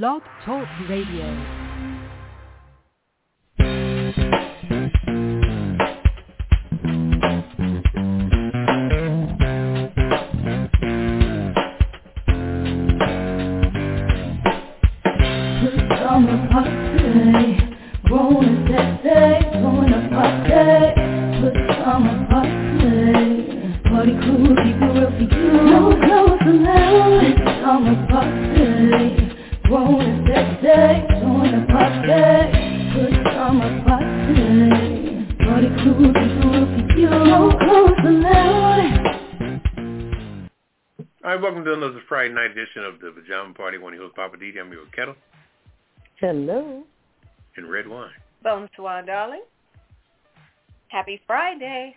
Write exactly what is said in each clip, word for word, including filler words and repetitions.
Blog Talk Radio. Of the Pajama Party, one of your hosts, Poppa D D. I'm your Ketel. Hello. And Red Wine. Bonsoir, darling. Happy Friday.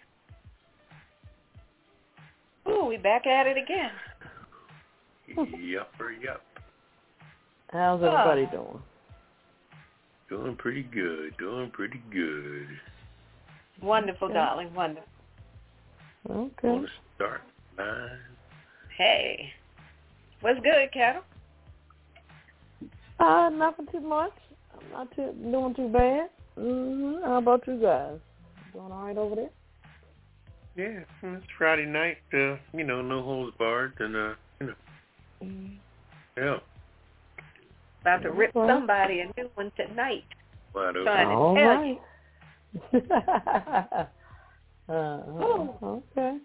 Ooh, we back at it again. Yup, yup. How's everybody oh. doing? Doing pretty good. Doing pretty good. Wonderful, okay. darling. Wonderful. Okay. Want to start mine? Hey. What's good, Ketel? Uh, nothing too much. I'm not too, doing too bad. Mm-hmm. How about you guys? Doing all right over there? Yeah, it's Friday night. Uh, you know, no holds barred, and uh, you know, mm-hmm. yeah. About to rip well, somebody a new one tonight. Wide open. All right. uh, okay.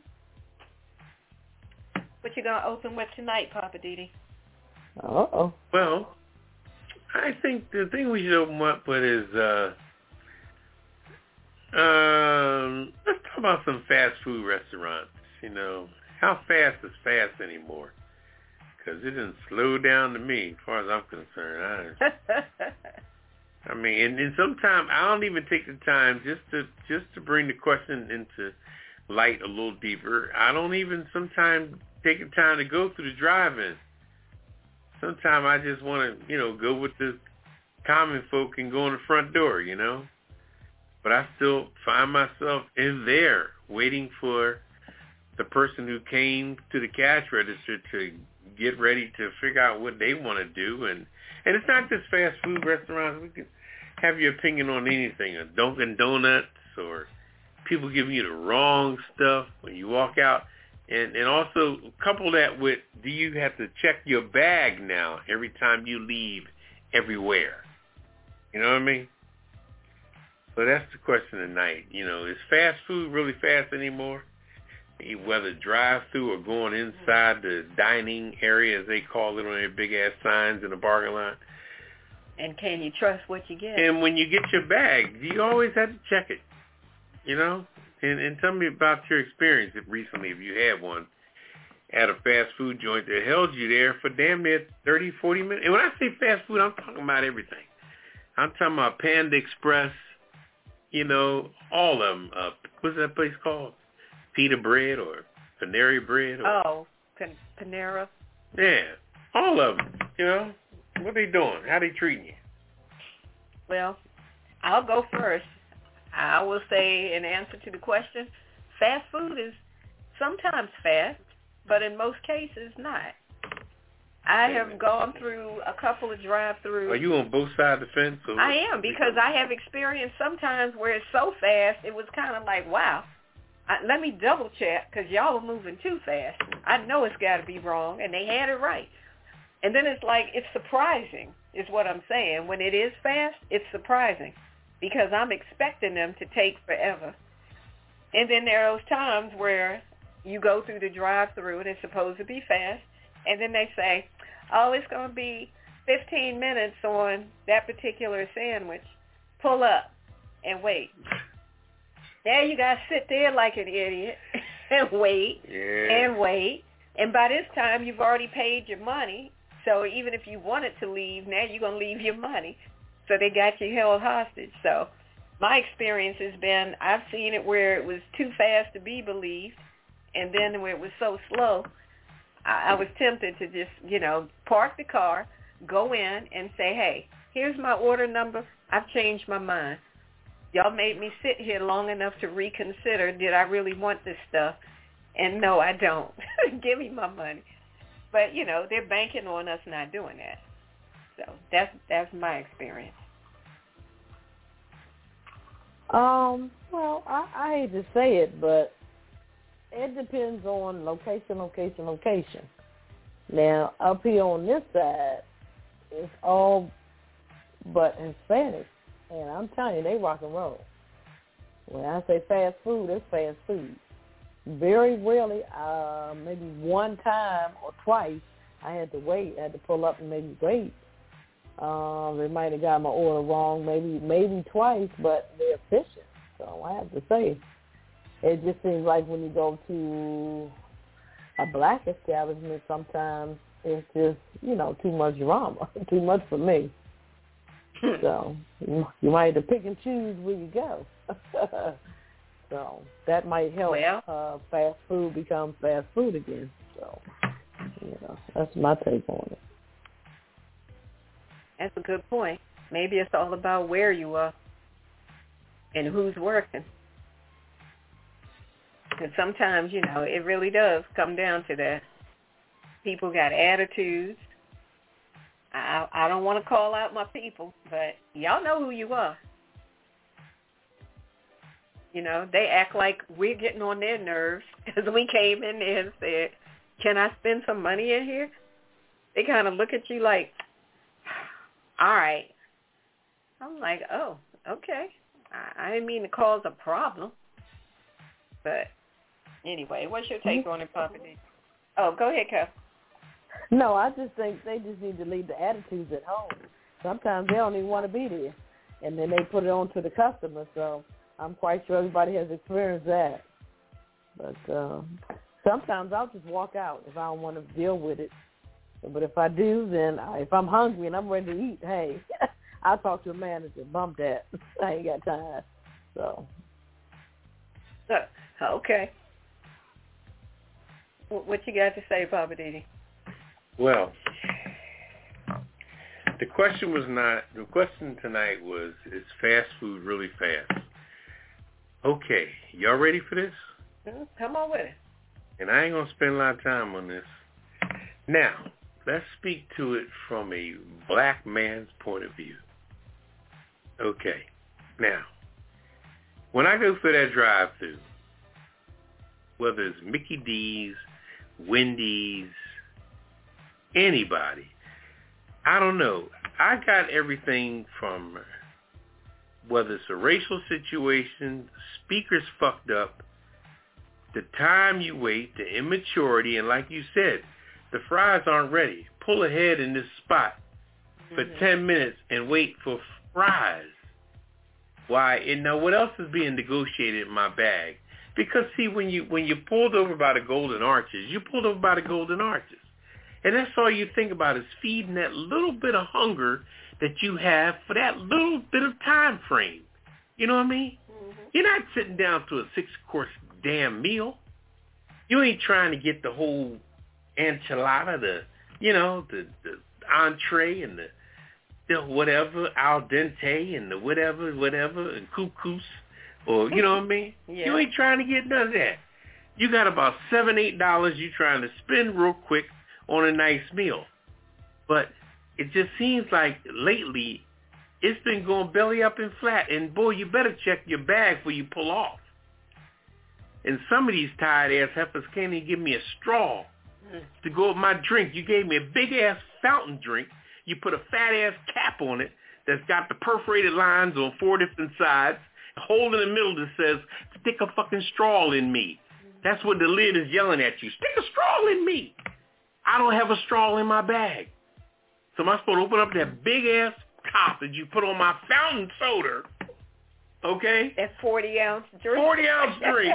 What you gonna open with tonight, Poppa D D? Uh oh. Well, I think the thing we should open up with is uh, um, let's talk about some fast food restaurants. You know, how fast is fast anymore? Because it didn't slow down to me, as far as I'm concerned. I, I mean, and, and sometimes I don't even take the time just to just to bring the question into light a little deeper. I don't even sometimes. Taking time to go through the drive-in. Sometimes I just want to, you know, go with the common folk and go in the front door, you know. But I still find myself in there waiting for the person who came to the cash register to get ready to figure out what they want to do. And, and it's not just fast food restaurants. We can have your opinion on anything, a Dunkin' Donuts or people giving you the wrong stuff when you walk out. And and also couple that with, do you have to check your bag now every time you leave everywhere? You know what I mean? So that's the question tonight. You know, is fast food really fast anymore? Whether drive-through or going inside the dining area, as they call it on their big-ass signs in the parking lot. And can you trust what you get? And when you get your bag, do you always have to check it? You know? And, and tell me about your experience recently, if you had one, at a fast food joint that held you there for damn near thirty, forty minutes. And when I say fast food, I'm talking about everything. I'm talking about Panda Express, you know, all of them. Uh, what's that place called? Pita Bread or Panera Bread? Or, oh, Pan- Panera. Yeah, all of them, you know. What they doing? How they treating you? Well, I'll go first. I will say, in answer to the question, fast food is sometimes fast, but in most cases not. I have gone through a couple of drive-thrus. Are you on both sides of the fence? Or I am, because I have experienced sometimes where it's so fast, it was kind of like, wow, I, let me double-check, because y'all are moving too fast. I know it's got to be wrong, and they had it right. And then it's like, it's surprising, is what I'm saying. When it is fast, it's surprising, because I'm expecting them to take forever. And then there are those times where you go through the drive-thru and it's supposed to be fast, and then they say, oh, it's going to be fifteen minutes on that particular sandwich. Pull up and wait. Now you got to sit there like an idiot and wait yeah. and wait. And by this time, you've already paid your money, so even if you wanted to leave, now you're going to leave your money. So they got you held hostage. So my experience has been, I've seen it where it was too fast to be believed, and then where it was so slow, I, I was tempted to just, you know, park the car, go in, and say, hey, here's my order number. I've changed my mind. Y'all made me sit here long enough to reconsider, did I really want this stuff? And no, I don't. Give me my money. But, you know, they're banking on us not doing that. So That's that's my experience. Um. Well, I, I hate to say it, but it depends on location, location, location. Now, up here on this side, it's all but Hispanic, and I'm telling you, they rock and roll. When I say fast food, it's fast food. Very rarely, uh, maybe one time or twice, I had to wait. I had to pull up and maybe wait. Um, they might have got my order wrong, maybe maybe twice, but they're efficient. So I have to say, it just seems like when you go to a black establishment, sometimes it's just, you know, too much drama, too much for me. So you might have to pick and choose where you go. So that might help well, uh, fast food become fast food again. So, you know, that's my take on it. That's a good point. Maybe it's all about where you are and who's working. And sometimes, you know, it really does come down to that. People got attitudes. I, I don't want to call out my people, but y'all know who you are. You know, they act like we're getting on their nerves because we came in there and said, can I spend some money in here? They kind of look at you like, all right. I'm like, oh, okay. I, I didn't mean to cause a problem. But anyway, what's your take on it, Papa D? Oh, go ahead, Kel. No, I just think they just need to leave the attitudes at home. Sometimes they don't even want to be there. And then they put it on to the customer, so I'm quite sure everybody has experienced that. But um, sometimes I'll just walk out if I don't want to deal with it. But if I do, then I, if I'm hungry and I'm ready to eat, hey, I'll talk to a manager. Bump that. I ain't got time. So. Uh, okay. W- what you got to say, Papa D D? Well, the question was not, the question tonight was, is fast food really fast? Okay, y'all ready for this? Come on with it. And I ain't going to spend a lot of time on this. Now, let's speak to it from a black man's point of view. Okay, now, when I go through that drive-thru, whether it's Mickey D's, Wendy's, anybody, I don't know. I got everything from whether it's a racial situation, speakers fucked up, the time you wait, the immaturity, and like you said, the fries aren't ready. Pull ahead in this spot for mm-hmm. ten minutes and wait for fries. Why? And now what else is being negotiated in my bag? Because, see, when, you, when you're pulled over by the Golden Arches, you're pulled over by the Golden Arches. And that's all you think about is feeding that little bit of hunger that you have for that little bit of time frame. You know what I mean? Mm-hmm. You're not sitting down to a six-course damn meal. You ain't trying to get the whole enchilada, the, you know, the, the entree and the, the whatever, al dente and the whatever, whatever, and couscous, or, you know what I mean? Yeah. You ain't trying to get none of that. You got about seven, eight dollars you trying to spend real quick on a nice meal. But it just seems like lately it's been going belly up and flat, and boy, you better check your bag before you pull off. And some of these tired-ass heifers can't even give me a straw to go with my drink. You gave me a big-ass fountain drink. You put a fat-ass cap on it that's got the perforated lines on four different sides, a hole in the middle that says, stick a fucking straw in me. That's what the lid is yelling at you. Stick a straw in me. I don't have a straw in my bag. So am I supposed to open up that big-ass top that you put on my fountain soda, okay? That forty-ounce drink. forty-ounce drink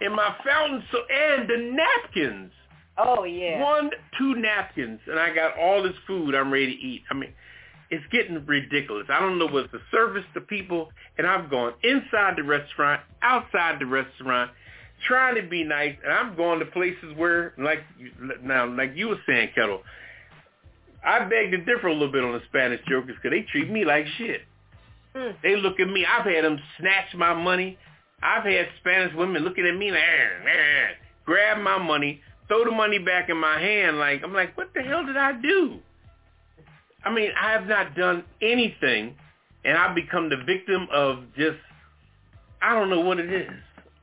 in my fountain soda and the napkins. Oh, yeah. One, two napkins, and I got all this food I'm ready to eat. I mean, it's getting ridiculous. I don't know what's the service to people, and I've gone inside the restaurant, outside the restaurant, trying to be nice, and I'm going to places where, like now, like you were saying, Ketel, I beg to differ a little bit on the Spanish jokers because they treat me like shit. Mm. They look at me. I've had them snatch my money. I've had Spanish women looking at me like, eh, eh, grab my money, throw the money back in my hand. Like, I'm like, what the hell did I do? I mean, I have not done anything, and I've become the victim of just, I don't know what it is.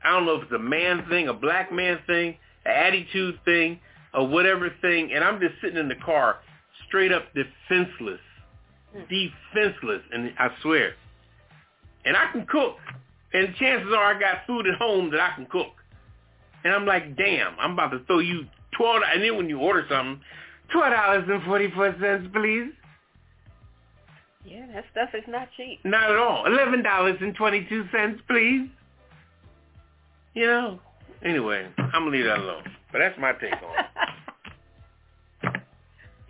I don't know if it's a man thing, a black man thing, an attitude thing, or whatever thing, and I'm just sitting in the car straight up defenseless, defenseless, and I swear. And I can cook, and chances are I got food at home that I can cook. And I'm like, damn, I'm about to throw you twelve dollars, and then when you order something, twelve dollars and forty-four cents, please. Yeah, that stuff is not cheap. Not at all. eleven dollars and twenty-two cents, please. You know, anyway, I'm going to leave that alone. But that's my take on it.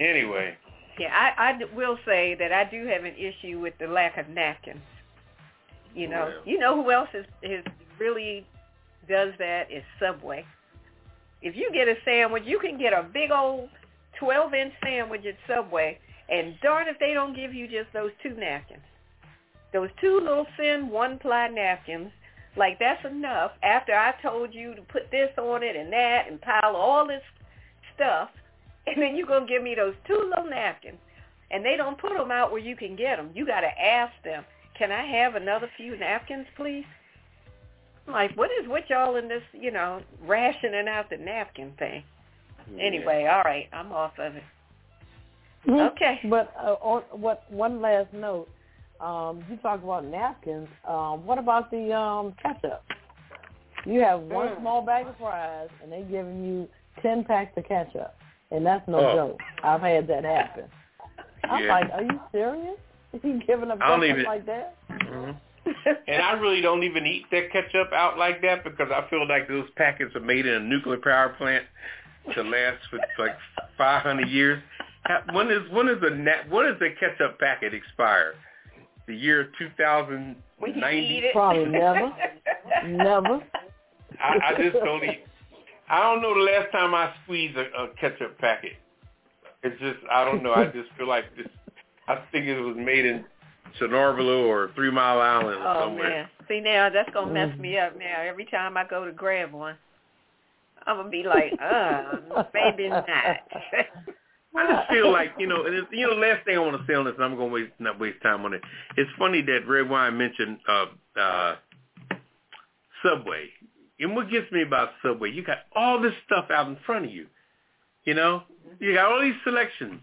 Anyway. Yeah, I, I will say that I do have an issue with the lack of napkins. You know, well. You know who else is, is really does that is Subway. If you get a sandwich, you can get a big old twelve-inch sandwich at Subway, and darn if they don't give you just those two napkins. Those two little thin one-ply napkins, like that's enough after I told you to put this on it and that and pile all this stuff, and then you're going to give me those two little napkins, and they don't put them out where you can get them. You got to ask them, can I have another few napkins, please? I'm like, what is with y'all in this, you know, rationing out the napkin thing? Yeah. Anyway, all right, I'm off of it. Okay. But uh, on, what? One last note. Um, you talk about napkins. Um, what about the um, ketchup? You have one mm. small bag of fries, and they're giving you ten packs of ketchup, and that's no oh. joke. I've had that happen. Yeah. I'm like, are you serious? Are you giving up ketchup even, like that? Mm-hmm. And I really don't even eat that ketchup out like that because I feel like those packets are made in a nuclear power plant to last for like five hundred years. When is when is the when is the ketchup packet expire? The year two thousand ninety? Probably never. Never. I, I just don't eat. I don't know the last time I squeezed a, a ketchup packet. It's just I don't know. I just feel like this. I think it was made in Chernobyl or Three Mile Island or oh, somewhere. Man. See now that's gonna mess mm-hmm. me up. Now every time I go to grab one, I'm gonna be like, uh, maybe not. I just feel like, you know, and it's, you know, the last thing I want to say on this, and I'm going to waste, not waste time on it. It's funny that Redwine mentioned uh, uh, Subway. And what gets me about Subway, you got all this stuff out in front of you, you know? You got all these selections.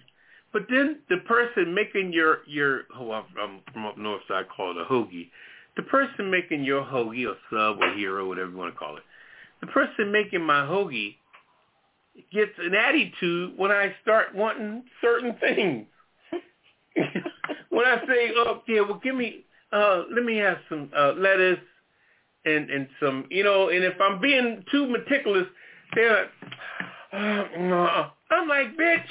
But then the person making your, your oh, I'm from up north, so I call it a hoagie. The person making your hoagie or sub or hero, whatever you want to call it, the person making my hoagie gets an attitude when I start wanting certain things. When I say, oh, yeah, well, give me, uh, let me have some uh, lettuce and, and some, you know, and if I'm being too meticulous, they're like, uh, nah. I'm like, bitch,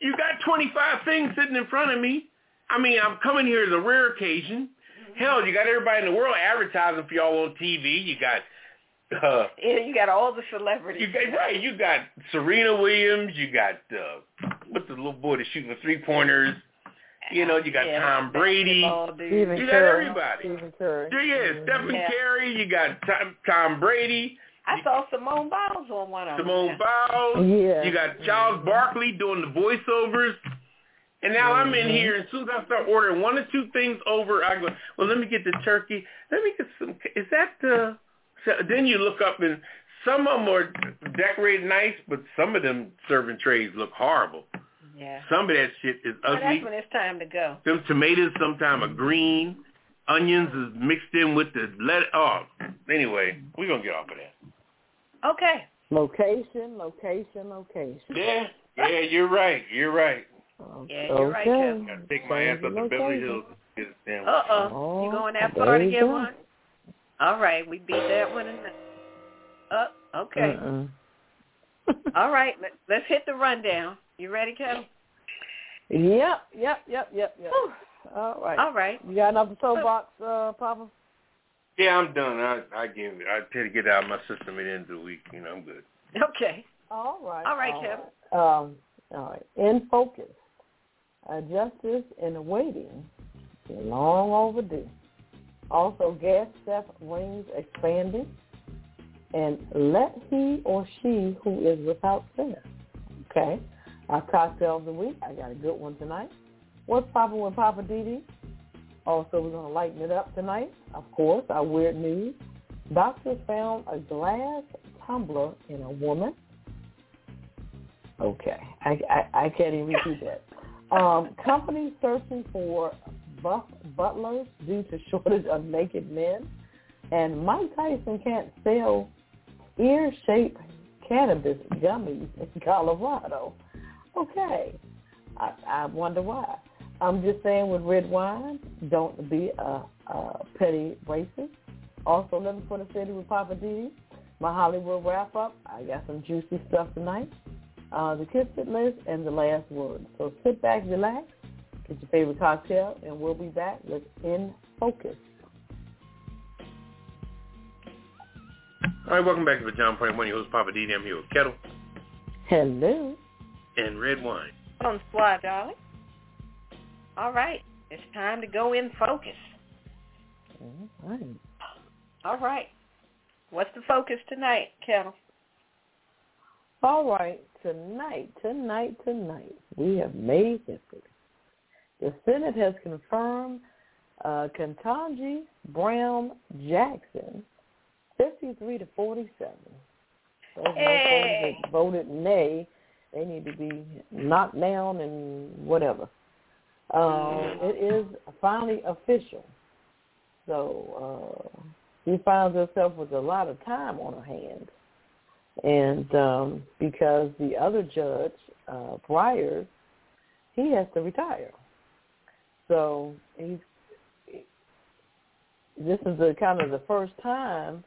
you got twenty-five things sitting in front of me. I mean, I'm coming here as a rare occasion. Hell, you got everybody in the world advertising for y'all on T V. You got... Uh, yeah, you got all the celebrities. You got, right, you got Serena Williams. You got uh, what's the little boy that's shooting the three pointers? You know, you got yeah, Tom Brady. Stephen you got Curry. Everybody. Stephen Curry. Yeah, yeah, Stephen yeah. Curry. You got Tom, Tom Brady. I you, saw Simone Biles on one of them. Simone Biles. Yeah. You got Charles Barkley doing the voiceovers. And now mm-hmm. I'm in here, and as soon as I start ordering one or two things over, I go, well, let me get the turkey. Let me get some. Is that the? So then you look up, and some of them are decorated nice, but some of them serving trays look horrible. Yeah. Some of that shit is ugly. Well, that's when it's time to go. Them tomatoes sometimes are green. Onions is mixed in with the lettuce. Oh, anyway, we're going to get off of that. Okay. Location, location, location. Yeah, yeah, you're right. You're right. Yeah, you're okay. right, Kevin. Got to take my ass up to Beverly Hills. Uh-oh. You going that far to get one? All right, we beat that one. Oh, okay. Uh-uh. All right, let, let's hit the rundown. You ready, Ketel? Yep, yep, yep, yep, yep. All right. All right. You got another soapbox, uh, Papa? Yeah, I'm done. I I gave it. I tried to get it out of my system at the end of the week. You know, I'm good. Okay. All right. All right, Ketel. Right. Um, all right. In focus, uh, justice in waiting, long overdue. Also, gas theft rings expanded, and let he or she who is without sin. Okay, Our cocktail of the week, I got a good one tonight. What's poppin' with Poppa D D? Also, we're going to lighten it up tonight. Of course, our weird news. Doctors found a glass tumbler in a woman. Okay, I, I, I can't even repeat that. Um, companies searching for buff, butlers due to shortage of naked men. And Mike Tyson can't sell ear-shaped cannabis gummies in Colorado. Okay, I, I wonder why. I'm just saying with Redwine, don't be a, a petty racist. Also, looking for the city with Poppa D D. My Hollywood wrap-up. I got some juicy stuff tonight. Uh, the Kiss It List and the last word. So sit back, relax, get your favorite cocktail, and we'll be back with In Focus. All right, welcome back to the John Prime Money. Host Poppa D D. I'm here with Ketel. Hello. And Redwine. Bonsoir, well, darling. All right, it's time to go in focus. All right. All right. What's the focus tonight, Ketel? All right, tonight, tonight, tonight, we have made history. The Senate has confirmed uh, Ketanji Brown Jackson, fifty-three to forty-seven. Those hey. that voted nay, they need to be knocked down and whatever. Um, it is finally official. So uh, she finds herself with a lot of time on her hands. And um, because the other judge, uh, Breyer, he has to retire. So he's, this is the, kind of the first time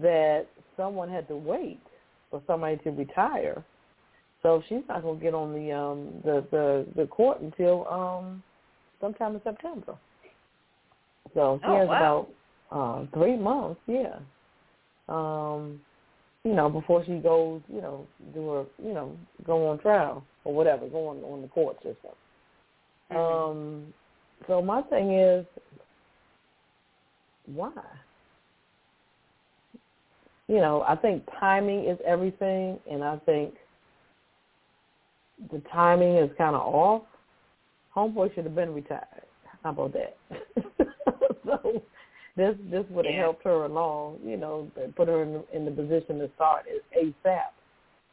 that someone had to wait for somebody to retire. So she's not going to get on the, um, the the the court until um, sometime in September. So she oh, has wow. about uh, three months, yeah. Um. you know, before she goes, you know, do her, you know, go on trial or whatever, go on, on the court system. Mm-hmm. Um, so my thing is, why? You know, I think timing is everything, and I think the timing is kind of off. Homeboy should have been retired. How about that? so... This this would have yeah. helped her along, you know, put her in the, in the position to start ASAP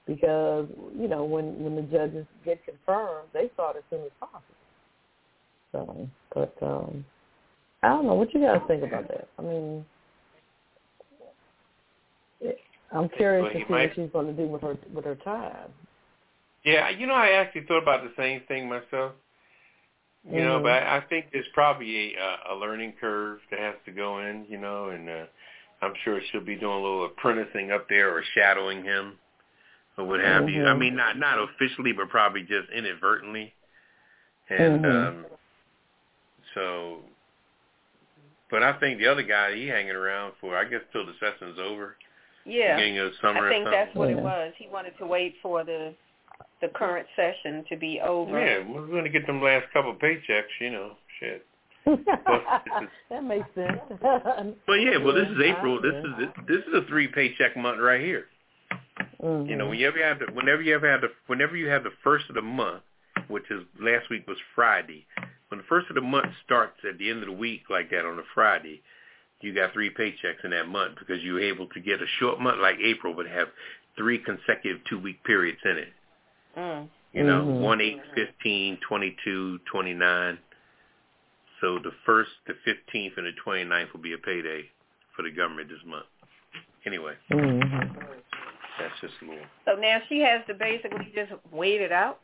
because, you know, when, when the judges get confirmed, they start as soon as possible. So, but um, I don't know. What you guys think about that? I mean, I'm curious well, to see might... what she's going to do with her with her time. Yeah, you know, I actually thought about the same thing myself. You know, but I think there's probably a, a learning curve that has to go in, you know, and uh, I'm sure she'll be doing a little apprenticing up there or shadowing him or what have mm-hmm. you. I mean, not not officially, but probably just inadvertently. And mm-hmm. um, so, but I think the other guy, he hanging around for, I guess, till the session's over. Yeah, of summer I think that's what yeah. it was. He wanted to wait for the... the current session to be over. Yeah, we're going to get them last couple of paychecks, you know, shit. Well, is, that makes sense. But yeah, well, this is April. This is this is a three paycheck month right here. Mm-hmm. You know, whenever you have the, whenever you ever have the, whenever you have the first of the month, which is last week was Friday. When the first of the month starts at the end of the week like that on a Friday, you got three paychecks in that month because you were able to get a short month like April would have three consecutive two week periods in it. Mm. You know, mm-hmm. one, eight, fifteen, twenty-two, twenty-nine. So the first, the fifteenth, and the twenty-ninth will be a payday for the government this month. Anyway, mm-hmm. that's just a little. So now she has to basically just wait it out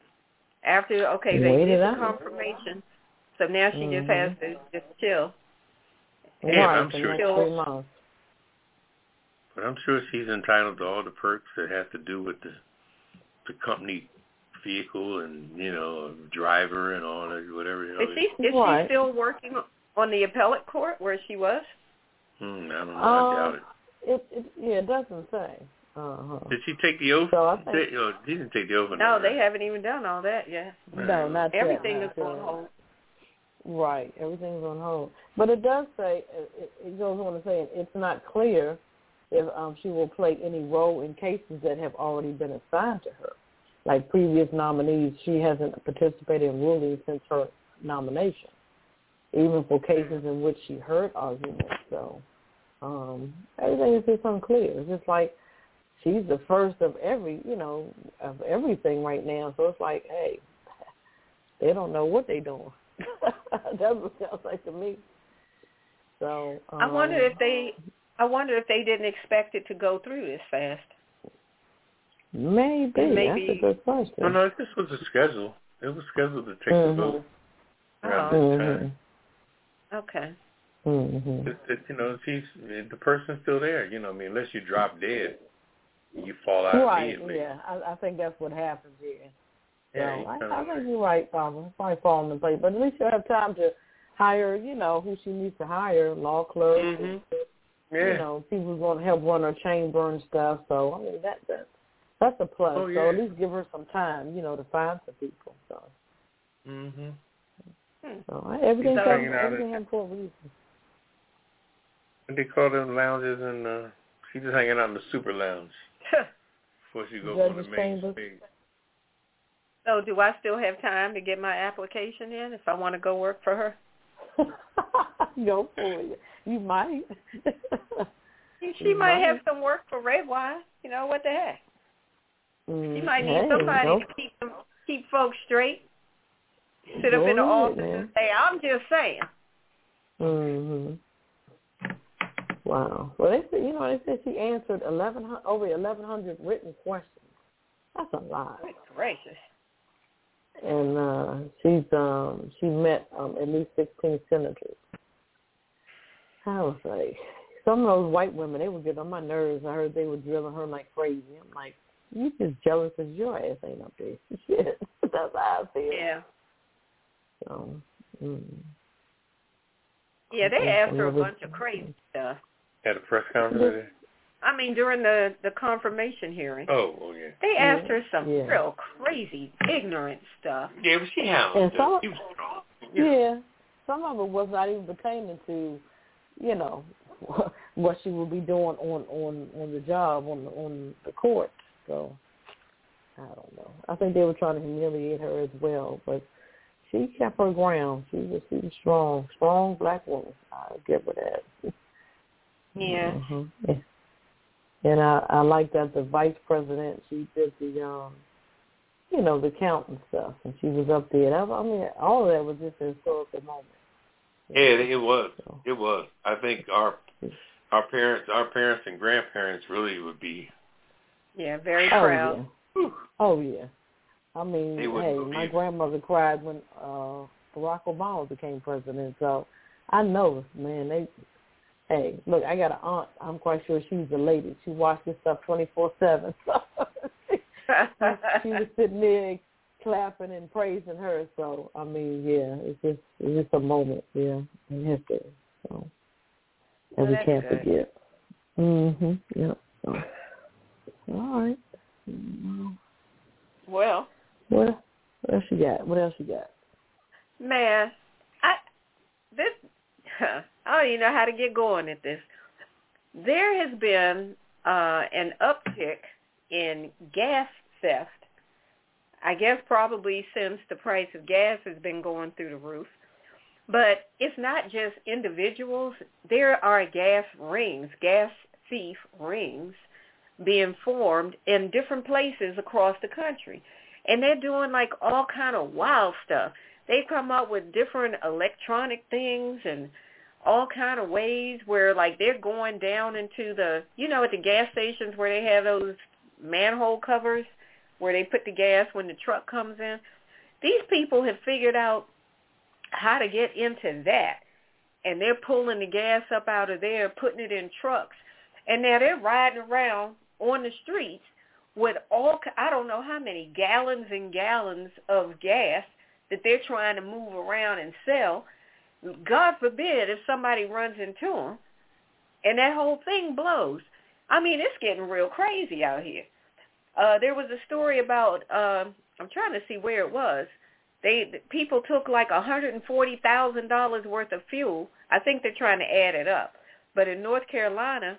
after, okay, they wait did the out. confirmation. So now she mm-hmm. just has to just chill. Yeah, yeah I'm sure. Chill. But I'm sure she's entitled to all the perks that have to do with the the company vehicle and, you know, driver and all that, whatever. You know, is she, is she still working on the appellate court where she was? Hmm, I don't know. I doubt it. It, it. Yeah, it doesn't say. Uh-huh. Did she take the oath? So I think, they, oh, she didn't take the oath. No, right? They haven't even done all that yet. No, no not Everything yet, not is yet. on hold. Right, everything's on hold. But it does say, it, it goes on to say, it's not clear if um, she will play any role in cases that have already been assigned to her. Like previous nominees, she hasn't participated in rulings since her nomination, even for cases in which she heard arguments. So um, everything is just unclear. It's just like she's the first of every, you know, of everything right now. So it's like, hey, they don't know what they're doing. That's what it sounds like to me. So um, I wonder if they, I wonder if they didn't expect it to go through this fast. Maybe. Maybe. That's a good question. No, no, this was a schedule. It was scheduled to take mm-hmm. the vote around oh. this time. Okay. Mm-hmm. It, it, you know, she's, the person's still there. You know, I mean, unless you drop dead, you fall out right. immediately. Yeah, I, I think that's what happens here. Yeah, so I, I think you're right, Barbara. It's probably falling in place, but at least you'll have time to hire, you know, who she needs to hire, law clerks, mm-hmm. yeah. you know, people who want to help run her chamber and stuff. So, I mean, that that's That's a plus. Oh, yeah. So at least give her some time, you know, to find some people. So, mm-hmm. so everything has for a reason. What they call them lounges, and uh, she's just hanging out in the super lounge before she goes on the main stage. So, do I still have time to get my application in if I want to go work for her? Go for it. You might. she she might, might have some work for Redwine. You know what the heck. You might need hey, somebody nope. to keep them, keep folks straight. Sit up in the office man. and say, "I'm just saying." Mm-hmm. Wow. Well, they said, you know, they said she answered eleven over eleven hundred written questions. That's a lot. Good gracious. And uh, she's um, she met um, at least sixteen senators. I was like, some of those white women, they would get on my nerves. I heard they were drilling her like crazy. I'm like, you just jealous because your ass ain't up there. Shit. That's how I feel. Yeah. So, mm. Yeah, they asked her a bunch of crazy stuff. At a press conference? I mean, during the, the confirmation hearing. Oh, oh yeah. They asked yeah. her some yeah. real crazy, ignorant stuff. Yeah, but she hounded them. She was strong. Yeah. yeah. Some of it was not even pertaining to, you know, what she would be doing on, on, on the job, on the, on the court. So, I don't know. I think they were trying to humiliate her as well, but she kept her ground. She was, she was strong, strong black woman. I give her that. Yeah. Mm-hmm. yeah. And I, I like that the vice president, she did the, um, you know, the count and stuff, and she was up there. I, I mean, all of that was just a historical moment. Yeah, it was. So. It was. I think our our parents, our parents and grandparents really would be. Yeah, very proud. Oh, yeah. Oh, yeah. I mean, hey, my grandmother cried when uh, Barack Obama became president, so I know, man, they, hey, look, I got an aunt, I'm quite sure she's a lady. She watched this stuff twenty-four seven, so she was sitting there clapping and praising her, so, I mean, yeah, it's just, it's just a moment, yeah, in history, so, and well, we can't good. forget. Mm-hmm, yeah, so. All right. Well. What, what else you got? What else you got? Man, I this I don't even know how to get going at this. There has been uh, an uptick in gas theft. I guess probably since the price of gas has been going through the roof. But it's not just individuals. There are gas rings, gas thief rings, being formed in different places across the country. And they're doing like all kind of wild stuff. They've come up with different electronic things and all kind of ways where like they're going down into the, you know, at the gas stations where they have those manhole covers where they put the gas when the truck comes in. These people have figured out how to get into that. And they're pulling the gas up out of there, putting it in trucks. And now they're riding around on the streets with all, I don't know how many gallons and gallons of gas that they're trying to move around and sell. God forbid if somebody runs into them and that whole thing blows. I mean, it's getting real crazy out here. Uh, there was a story about, um, I'm trying to see where it was. They people took like one hundred forty thousand dollars worth of fuel. I think they're trying to add it up. But in North Carolina,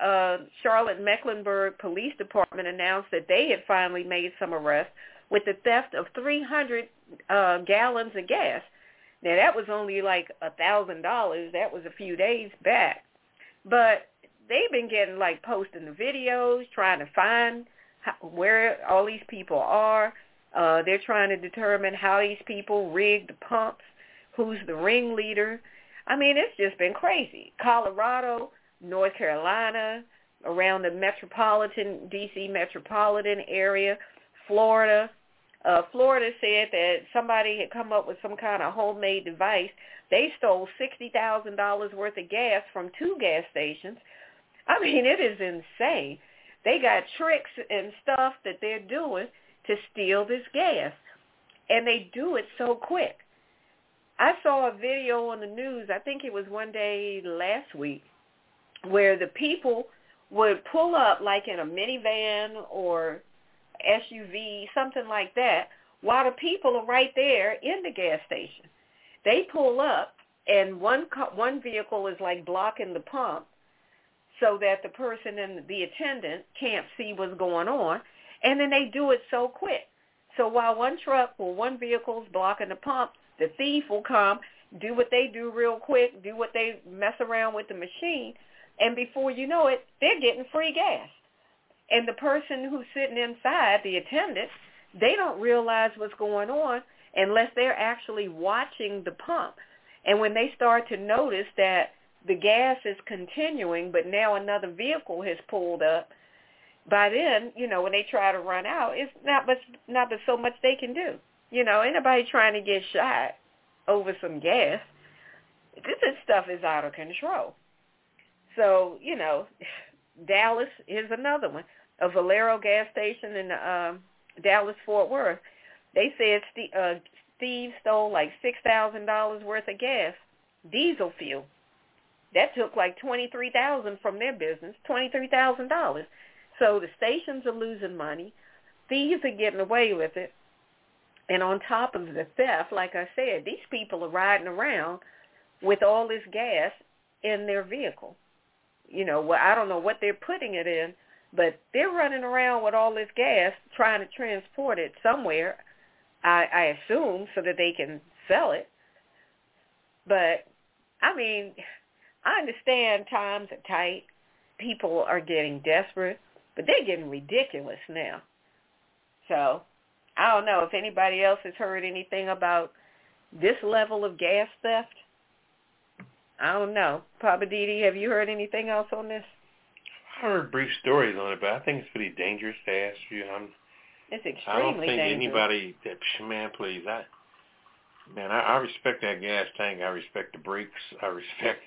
uh, Charlotte Mecklenburg Police Department announced that they had finally made some arrests with the theft of three hundred uh, gallons of gas. Now, that was only like a thousand dollars. That was a few days back. But they've been getting, like, posting the videos, trying to find how, where all these people are. Uh, they're trying to determine how these people rigged the pumps, who's the ringleader. I mean, it's just been crazy. Colorado, North Carolina, around the metropolitan, D C metropolitan area, Florida. Uh, Florida said that somebody had come up with some kind of homemade device. They stole sixty thousand dollars worth of gas from two gas stations. I mean, it is insane. They got tricks and stuff that they're doing to steal this gas, and they do it so quick. I saw a video on the news, I think it was one day last week, where the people would pull up like in a minivan or S U V, something like that, while the people are right there in the gas station. They pull up, and one one vehicle is like blocking the pump so that the person and the attendant can't see what's going on, and then they do it so quick. So while one truck or one vehicle is blocking the pump, the thief will come, do what they do real quick, do what they mess around with the machine, and before you know it, they're getting free gas. And the person who's sitting inside, the attendant, they don't realize what's going on unless they're actually watching the pump. And when they start to notice that the gas is continuing, but now another vehicle has pulled up, by then, you know, when they try to run out, it's not but not but so much they can do. You know, anybody trying to get shot over some gas, this, this stuff is out of control. So, you know, Dallas is another one. A Valero gas station in um, Dallas-Fort Worth. They said Steve, uh, Steve stole like six thousand dollars worth of gas, diesel fuel. That took like twenty-three thousand dollars from their business, twenty-three thousand dollars. So the stations are losing money. Thieves are getting away with it. And on top of the theft, like I said, these people are riding around with all this gas in their vehicle. You know, well, I don't know what they're putting it in, but they're running around with all this gas trying to transport it somewhere, I, I assume, so that they can sell it. But, I mean, I understand times are tight. People are getting desperate, but they're getting ridiculous now. So, I don't know if anybody else has heard anything about this level of gas theft. I don't know. Papa D D, have you heard anything else on this? I heard brief stories on it, but I think it's pretty dangerous to ask you. I'm, it's extremely dangerous. I don't think dangerous. Anybody that, man, please, I, man, I, I respect that gas tank. I respect the brakes. I respect,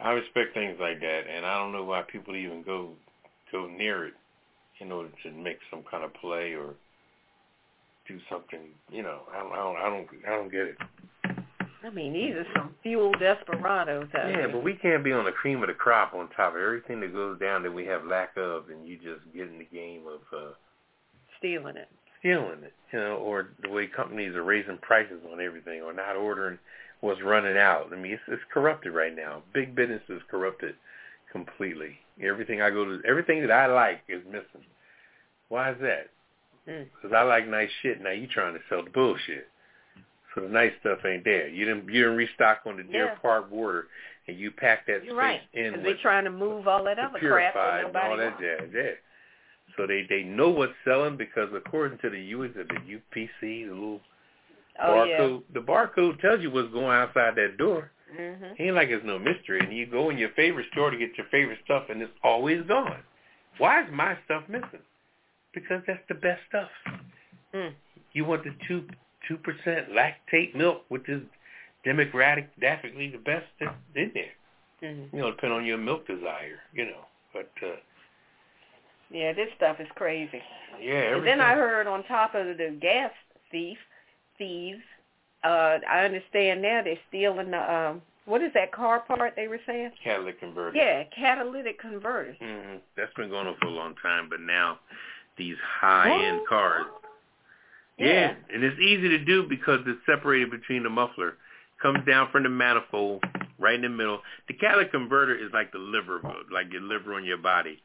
I respect things like that, and I don't know why people even go, go near it in order to make some kind of play or do something. You know, I, I don't, I don't, I don't get it. I mean, these are some fuel desperados. I yeah, mean. But we can't be on the cream of the crop on top of everything that goes down that we have lack of, and you just get in the game of uh, stealing it. Stealing it, you know, or the way companies are raising prices on everything, or not ordering what's running out. I mean, it's, it's corrupted right now. Big business is corrupted completely. Everything I go to, everything that I like is missing. Why is that? Because mm. I like nice shit. Now you trying to sell the bullshit. So the nice stuff ain't there. You didn't you didn't restock on the Deer yeah. Park border, and you packed that You're space right. in. Because they're trying to move all that other crap that nobody all that jazz. Yeah. So they, they know what's selling because according to the U S the U P C, the little oh, barcode, yeah. the barcode tells you what's going outside that door. Mm-hmm. Ain't like it's no mystery. And you go in your favorite store to get your favorite stuff, and it's always gone. Why is my stuff missing? Because that's the best stuff. Mm. You want the two. two percent lactate milk, which is demographically the best that's in there. Mm-hmm. You know, depending on your milk desire, you know. But uh, yeah, this stuff is crazy. Yeah, everything. And then I heard on top of the gas thief, thieves, uh, I understand now they're stealing the, um, what is that car part they were saying? Catalytic converters. Yeah, catalytic converters. Mm-hmm. That's been going on for a long time, but now these high-end oh. cars... Yeah. yeah, and it's easy to do because it's separated between the muffler comes down from the manifold right in the middle. The catalytic converter is like the liver, like your liver on your body.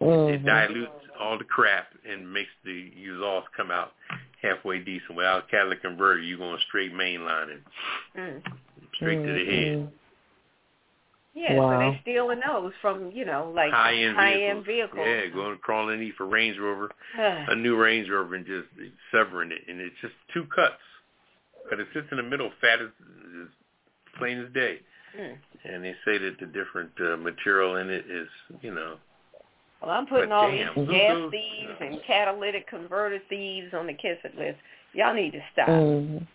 Mm-hmm. It dilutes all the crap and makes the exhaust come out halfway decent. Without a catalytic converter, you're going straight mainlining, mm. straight mm-hmm. to the head. Yeah, wow. So they're stealing those from, you know, like high-end high vehicles. vehicles. Yeah, going crawling in for Range Rover, a new Range Rover, and just severing it. And it's just two cuts. But it sits in the middle, fat as, as plain as day. Mm. And they say that the different uh, material in it is, you know. Well, I'm putting all damn, these gas those, thieves no. and catalytic converter thieves on the kiss it list. Y'all need to stop. Mm.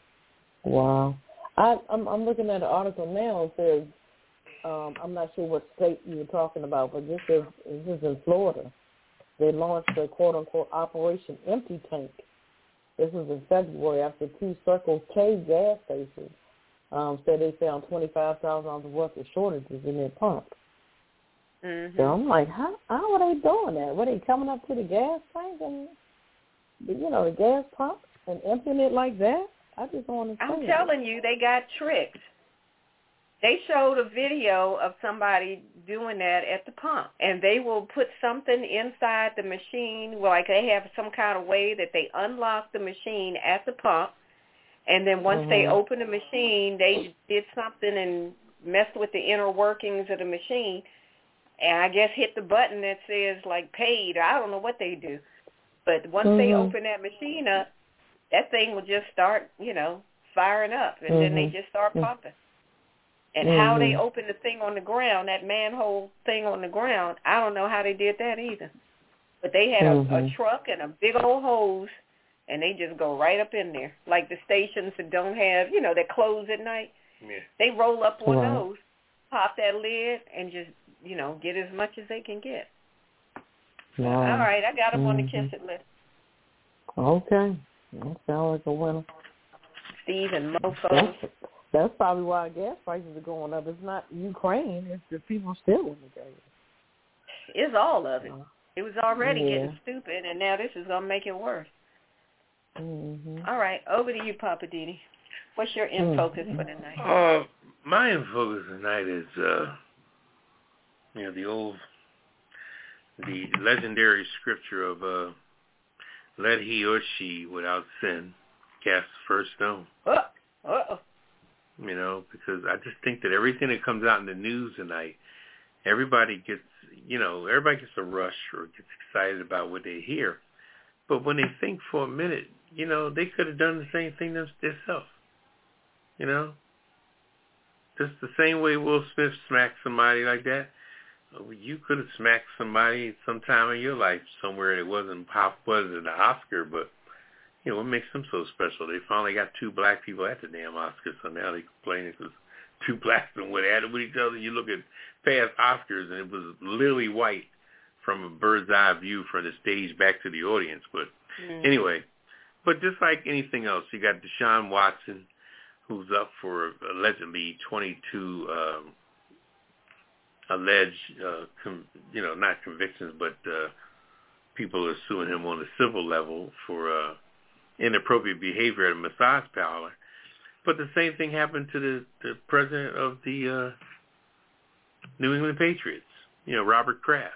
Wow. I, I'm, I'm looking at an article now. It says, Um, I'm not sure what state you were talking about, but this is this is in Florida. They launched a quote-unquote Operation Empty Tank. This was in February after two Circle K gas stations um, said they found twenty-five thousand dollars worth of shortages in their pumps. Mm-hmm. So I'm like, how, how are they doing that? Were they coming up to the gas tank and, you know, the gas pump and emptying it like that? I just don't understand. I'm telling you, they got tricked. They showed a video of somebody doing that at the pump, and they will put something inside the machine, like they have some kind of way that they unlock the machine at the pump, and then once mm-hmm. they open the machine, they did something and messed with the inner workings of the machine, and I guess hit the button that says, like, paid, or I don't know what they do. But once mm-hmm. they open that machine up, that thing will just start, you know, firing up, and mm-hmm. then they just start pumping. And mm-hmm. how they opened the thing on the ground, that manhole thing on the ground, I don't know how they did that either. But they had mm-hmm. a, a truck and a big old hose, and they just go right up in there. Like the stations that don't have, you know, that close at night. Yeah. They roll up on right. those, pop that lid, and just, you know, get as much as they can get. Wow. All right, I got them mm-hmm. on the kiss it list. Okay. That sounds like a winner. Steve and Mofo. That's probably why gas prices are going up. It's not Ukraine. It's the people stealing the gas. It's all of it. It was already yeah. getting stupid, and now this is going to make it worse. Mm-hmm. All right. Over to you, Poppa D D. What's your in focus mm-hmm. for tonight? Uh, my in focus tonight is, uh, you know, the old, the legendary scripture of uh, let he or she without sin cast the first stone. Uh-oh. Uh-oh. You know, because I just think that everything that comes out in the news tonight, everybody gets, you know, everybody gets a rush or gets excited about what they hear. But when they think for a minute, you know, they could have done the same thing themselves. You know? Just the same way Will Smith smacked somebody like that, you could have smacked somebody sometime in your life somewhere. It wasn't pop, wasn't an Oscar, but you know, what makes them so special? They finally got two black people at the damn Oscars, so now they complaining because two blacks and went at it with each other. You look at past Oscars, and it was literally white from a bird's eye view from the stage back to the audience. But mm. anyway, but just like anything else, you got Deshaun Watson, who's up for allegedly twenty-two um, alleged, uh, com- you know, not convictions, but uh, people are suing him on the civil level for uh, inappropriate behavior at a massage parlor. But the same thing happened to the, the president of the uh, New England Patriots, you know, Robert Kraft.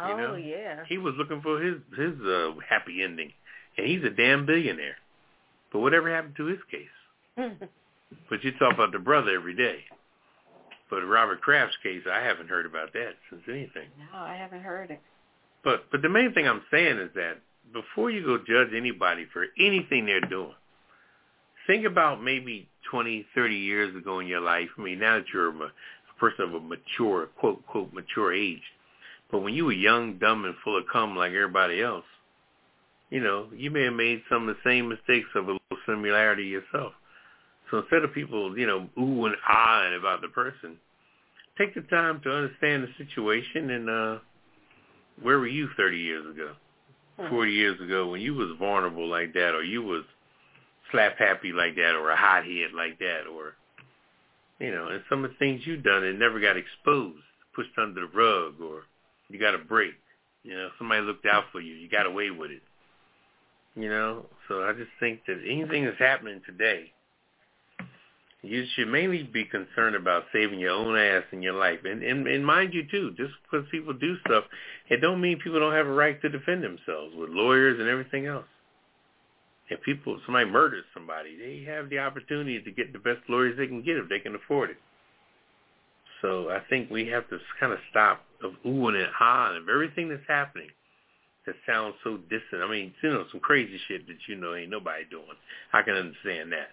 Oh, you know? Yeah. He was looking for his, his uh, happy ending, and he's a damn billionaire. But whatever happened to his case? But you talk about the brother every day. But Robert Kraft's case, I haven't heard about that since anything. No, I haven't heard it. But, but the main thing I'm saying is that before you go judge anybody for anything they're doing, think about maybe twenty, thirty years ago in your life. I mean, now that you're a, a person of a mature, quote, quote, mature age. But when you were young, dumb, and full of cum like everybody else, you know, you may have made some of the same mistakes of a little similarity yourself. So instead of people, you know, ooh and ah and about the person, take the time to understand the situation and uh, where were you thirty years ago? forty years ago when you was vulnerable like that, or you was slap happy like that, or a hothead like that, or, you know, and some of the things you done and never got exposed, pushed under the rug, or you got a break, you know, somebody looked out for you, you got away with it, you know. So I just think that anything that's happening today, You should mainly be concerned about saving your own ass in your life. And, and, and mind you, too, just because people do stuff, it don't mean people don't have a right to defend themselves with lawyers and everything else. If people, somebody murders somebody, they have the opportunity to get the best lawyers they can get if they can afford it. So I think we have to kind of stop of oohing and ahhing of everything that's happening that sounds so distant. I mean, you know, some crazy shit that you know ain't nobody doing. I can understand that.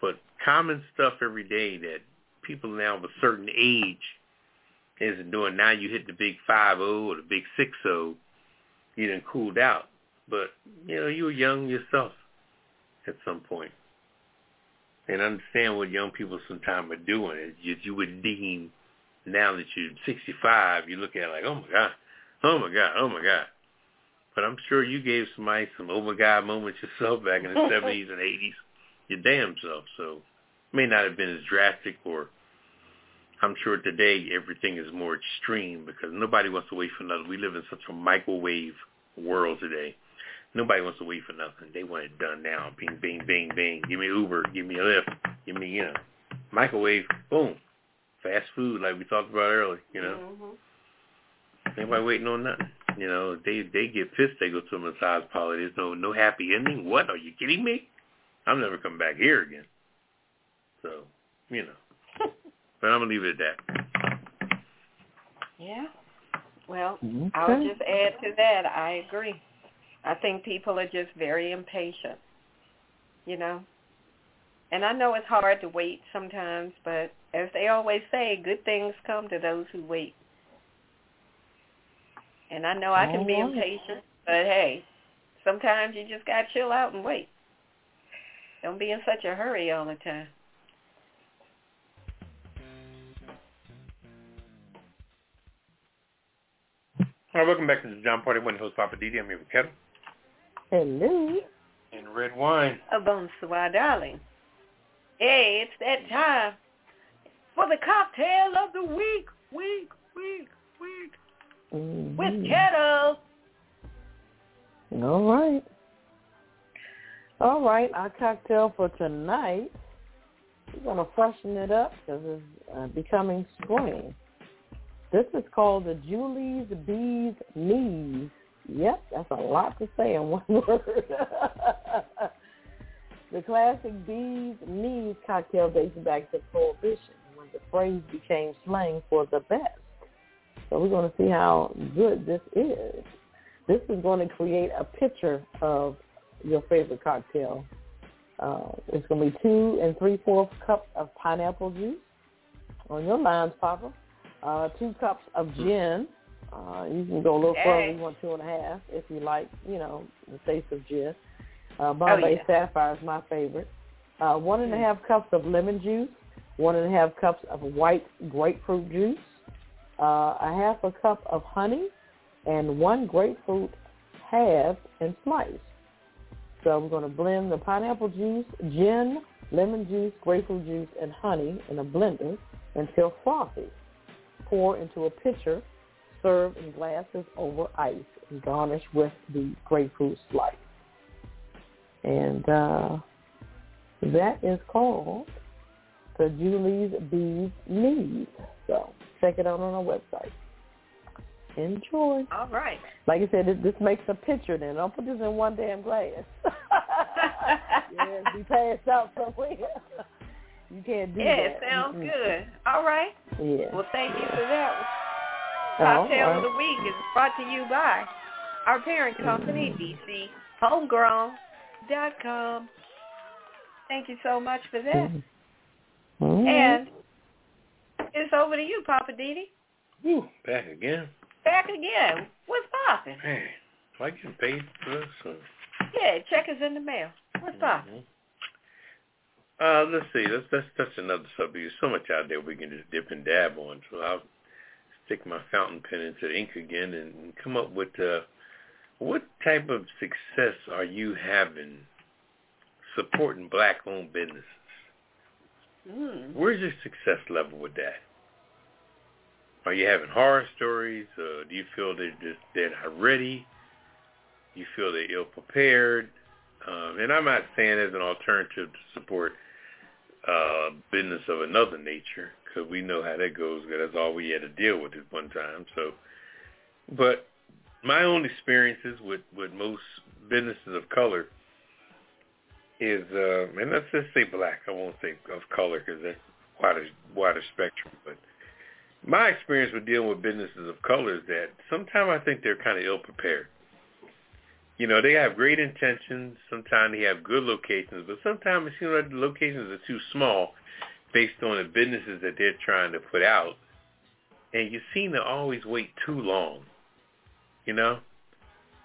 But common stuff every day that people now of a certain age isn't doing. Now you hit the big five oh or the big six oh, you done cooled out. But, you know, you were young yourself at some point. And understand what young people sometimes are doing. You, you would deem now that you're sixty-five, you look at it like, oh, my God, oh, my God, oh, my God. But I'm sure you gave somebody some oh, my God moments yourself back in the seventies and eighties, your damn self. So it may not have been as drastic, or I'm sure today everything is more extreme because nobody wants to wait for nothing. We live in such a microwave world today. Nobody wants to wait for nothing. They want it done now. Bing, bing, bing, bing. Give me Uber. Give me Lyft. Give me, you know, microwave. Boom. Fast food like we talked about earlier, you know. Mm-hmm. Nobody waiting on nothing. You know, they they get pissed. They go to a massage parlor. There's no, no happy ending. What? Are you kidding me? I'm never coming back here again. So, you know. But I'm going to leave it at that. Yeah. Well, okay. I'll just add to that. I agree. I think people are just very impatient, you know. And I know it's hard to wait sometimes, but as they always say, good things come to those who wait. And I know I can be impatient, but hey, sometimes you just got to chill out and wait. Don't be in such a hurry all the time. All right, welcome back to the John Party. One host, Poppa D D. I'm here with Ketel. Hello. And Red Wine. Oh, bonsoir, darling. Hey, it's that time for the cocktail of the week, week, week, week, mm-hmm. with Ketel. All right. All right, our cocktail for tonight, we're going to freshen it up because it's uh, becoming spring. This is called the Julie's Bees Knees. Yep, that's a lot to say in one word. The classic Bees Knees cocktail dates back to Prohibition when the phrase became slang for the best. So we're going to see how good this is. This is going to create a picture of your favorite cocktail. Uh, it's going to be two and three-fourths cups of pineapple juice on your lines, Papa. Uh, two cups of gin. Uh, you can go a little further. You want two and a half if you like, you know, the taste of gin. Uh, Bombay oh, yeah. Sapphire is my favorite. Uh, one and a half cups of lemon juice. One and a half cups of white grapefruit juice. Uh, a half a cup of honey. And one grapefruit halved and sliced. So we're going to blend the pineapple juice, gin, lemon juice, grapefruit juice, and honey in a blender until frothy. Pour into a pitcher, serve in glasses over ice, and garnish with the grapefruit slice. And uh, that is called the Julie's Bees Knees. So check it out on our website. Enjoy. All right. Like I said, this, this makes a picture then. Don't put this in one damn glass. Yeah, be passed out somewhere. You can't do yeah, that. Yeah, it sounds mm-hmm. good. All right. Yeah. Well, thank you for that. Cocktail right. of the Week is brought to you by our parent company, mm-hmm. D C Homegrown dot com. Thank you so much for that. Mm-hmm. And it's over to you, Poppa D D. Ooh, back again. Back again. What's poppin'? Hey, I get paid for this. Or... Yeah, check is in the mail. What's mm-hmm. poppin'? Uh, let's see. Let's, let's touch another subject. There's so much out there we can just dip and dab on. So I'll stick my fountain pen into the ink again and come up with uh, what type of success are you having supporting black-owned businesses? Mm. Where's your success level with that? Are you having horror stories? Uh, do you feel they're, just, they're not ready? Do you feel they're ill-prepared? Um, and I'm not saying as an alternative to support uh, business of another nature, because we know how that goes, because that's all we had to deal with at one time. So, but my own experiences with, with most businesses of color is, uh, and let's just say black. I won't say of color because that's wider, wider spectrum. But my experience with dealing with businesses of color is that sometimes I think they're kind of ill-prepared. You know, they have great intentions. Sometimes they have good locations, but sometimes it seems like the locations are too small based on the businesses that they're trying to put out. And you seem to always wait too long, you know?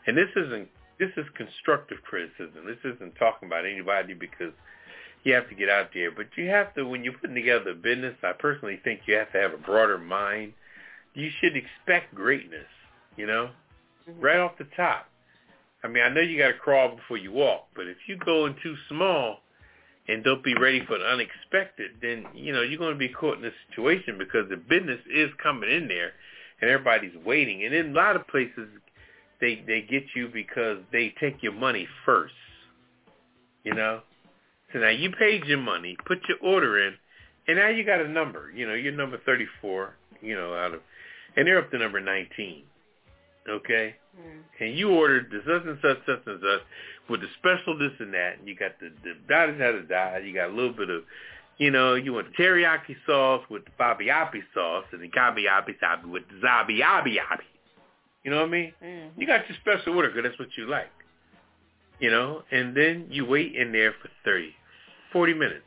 And this isn't, this is constructive criticism. This isn't talking about anybody because you have to get out there. But you have to, when you're putting together a business, I personally think you have to have a broader mind. You should expect greatness, you know, mm-hmm. right off the top. I mean, I know you got to crawl before you walk, but if you go in too small and don't be ready for the unexpected, then, you know, you're going to be caught in this situation because the business is coming in there and everybody's waiting. And in a lot of places, they they get you because they take your money first, you know? So now you paid your money, put your order in, and now you got a number. You know, you're number thirty-four, you know, out of, and they're up to number nineteen. Okay, mm. and you ordered the such and such, such and such, with the special this and that, and you got the the dotted how to die. You got a little bit of, you know, you want the teriyaki sauce with the babiabi sauce and the kabiabi sabi with the zabiabi. You know what I mean? Mm-hmm. You got your special order because that's what you like. You know, and then you wait in there for thirty, forty minutes.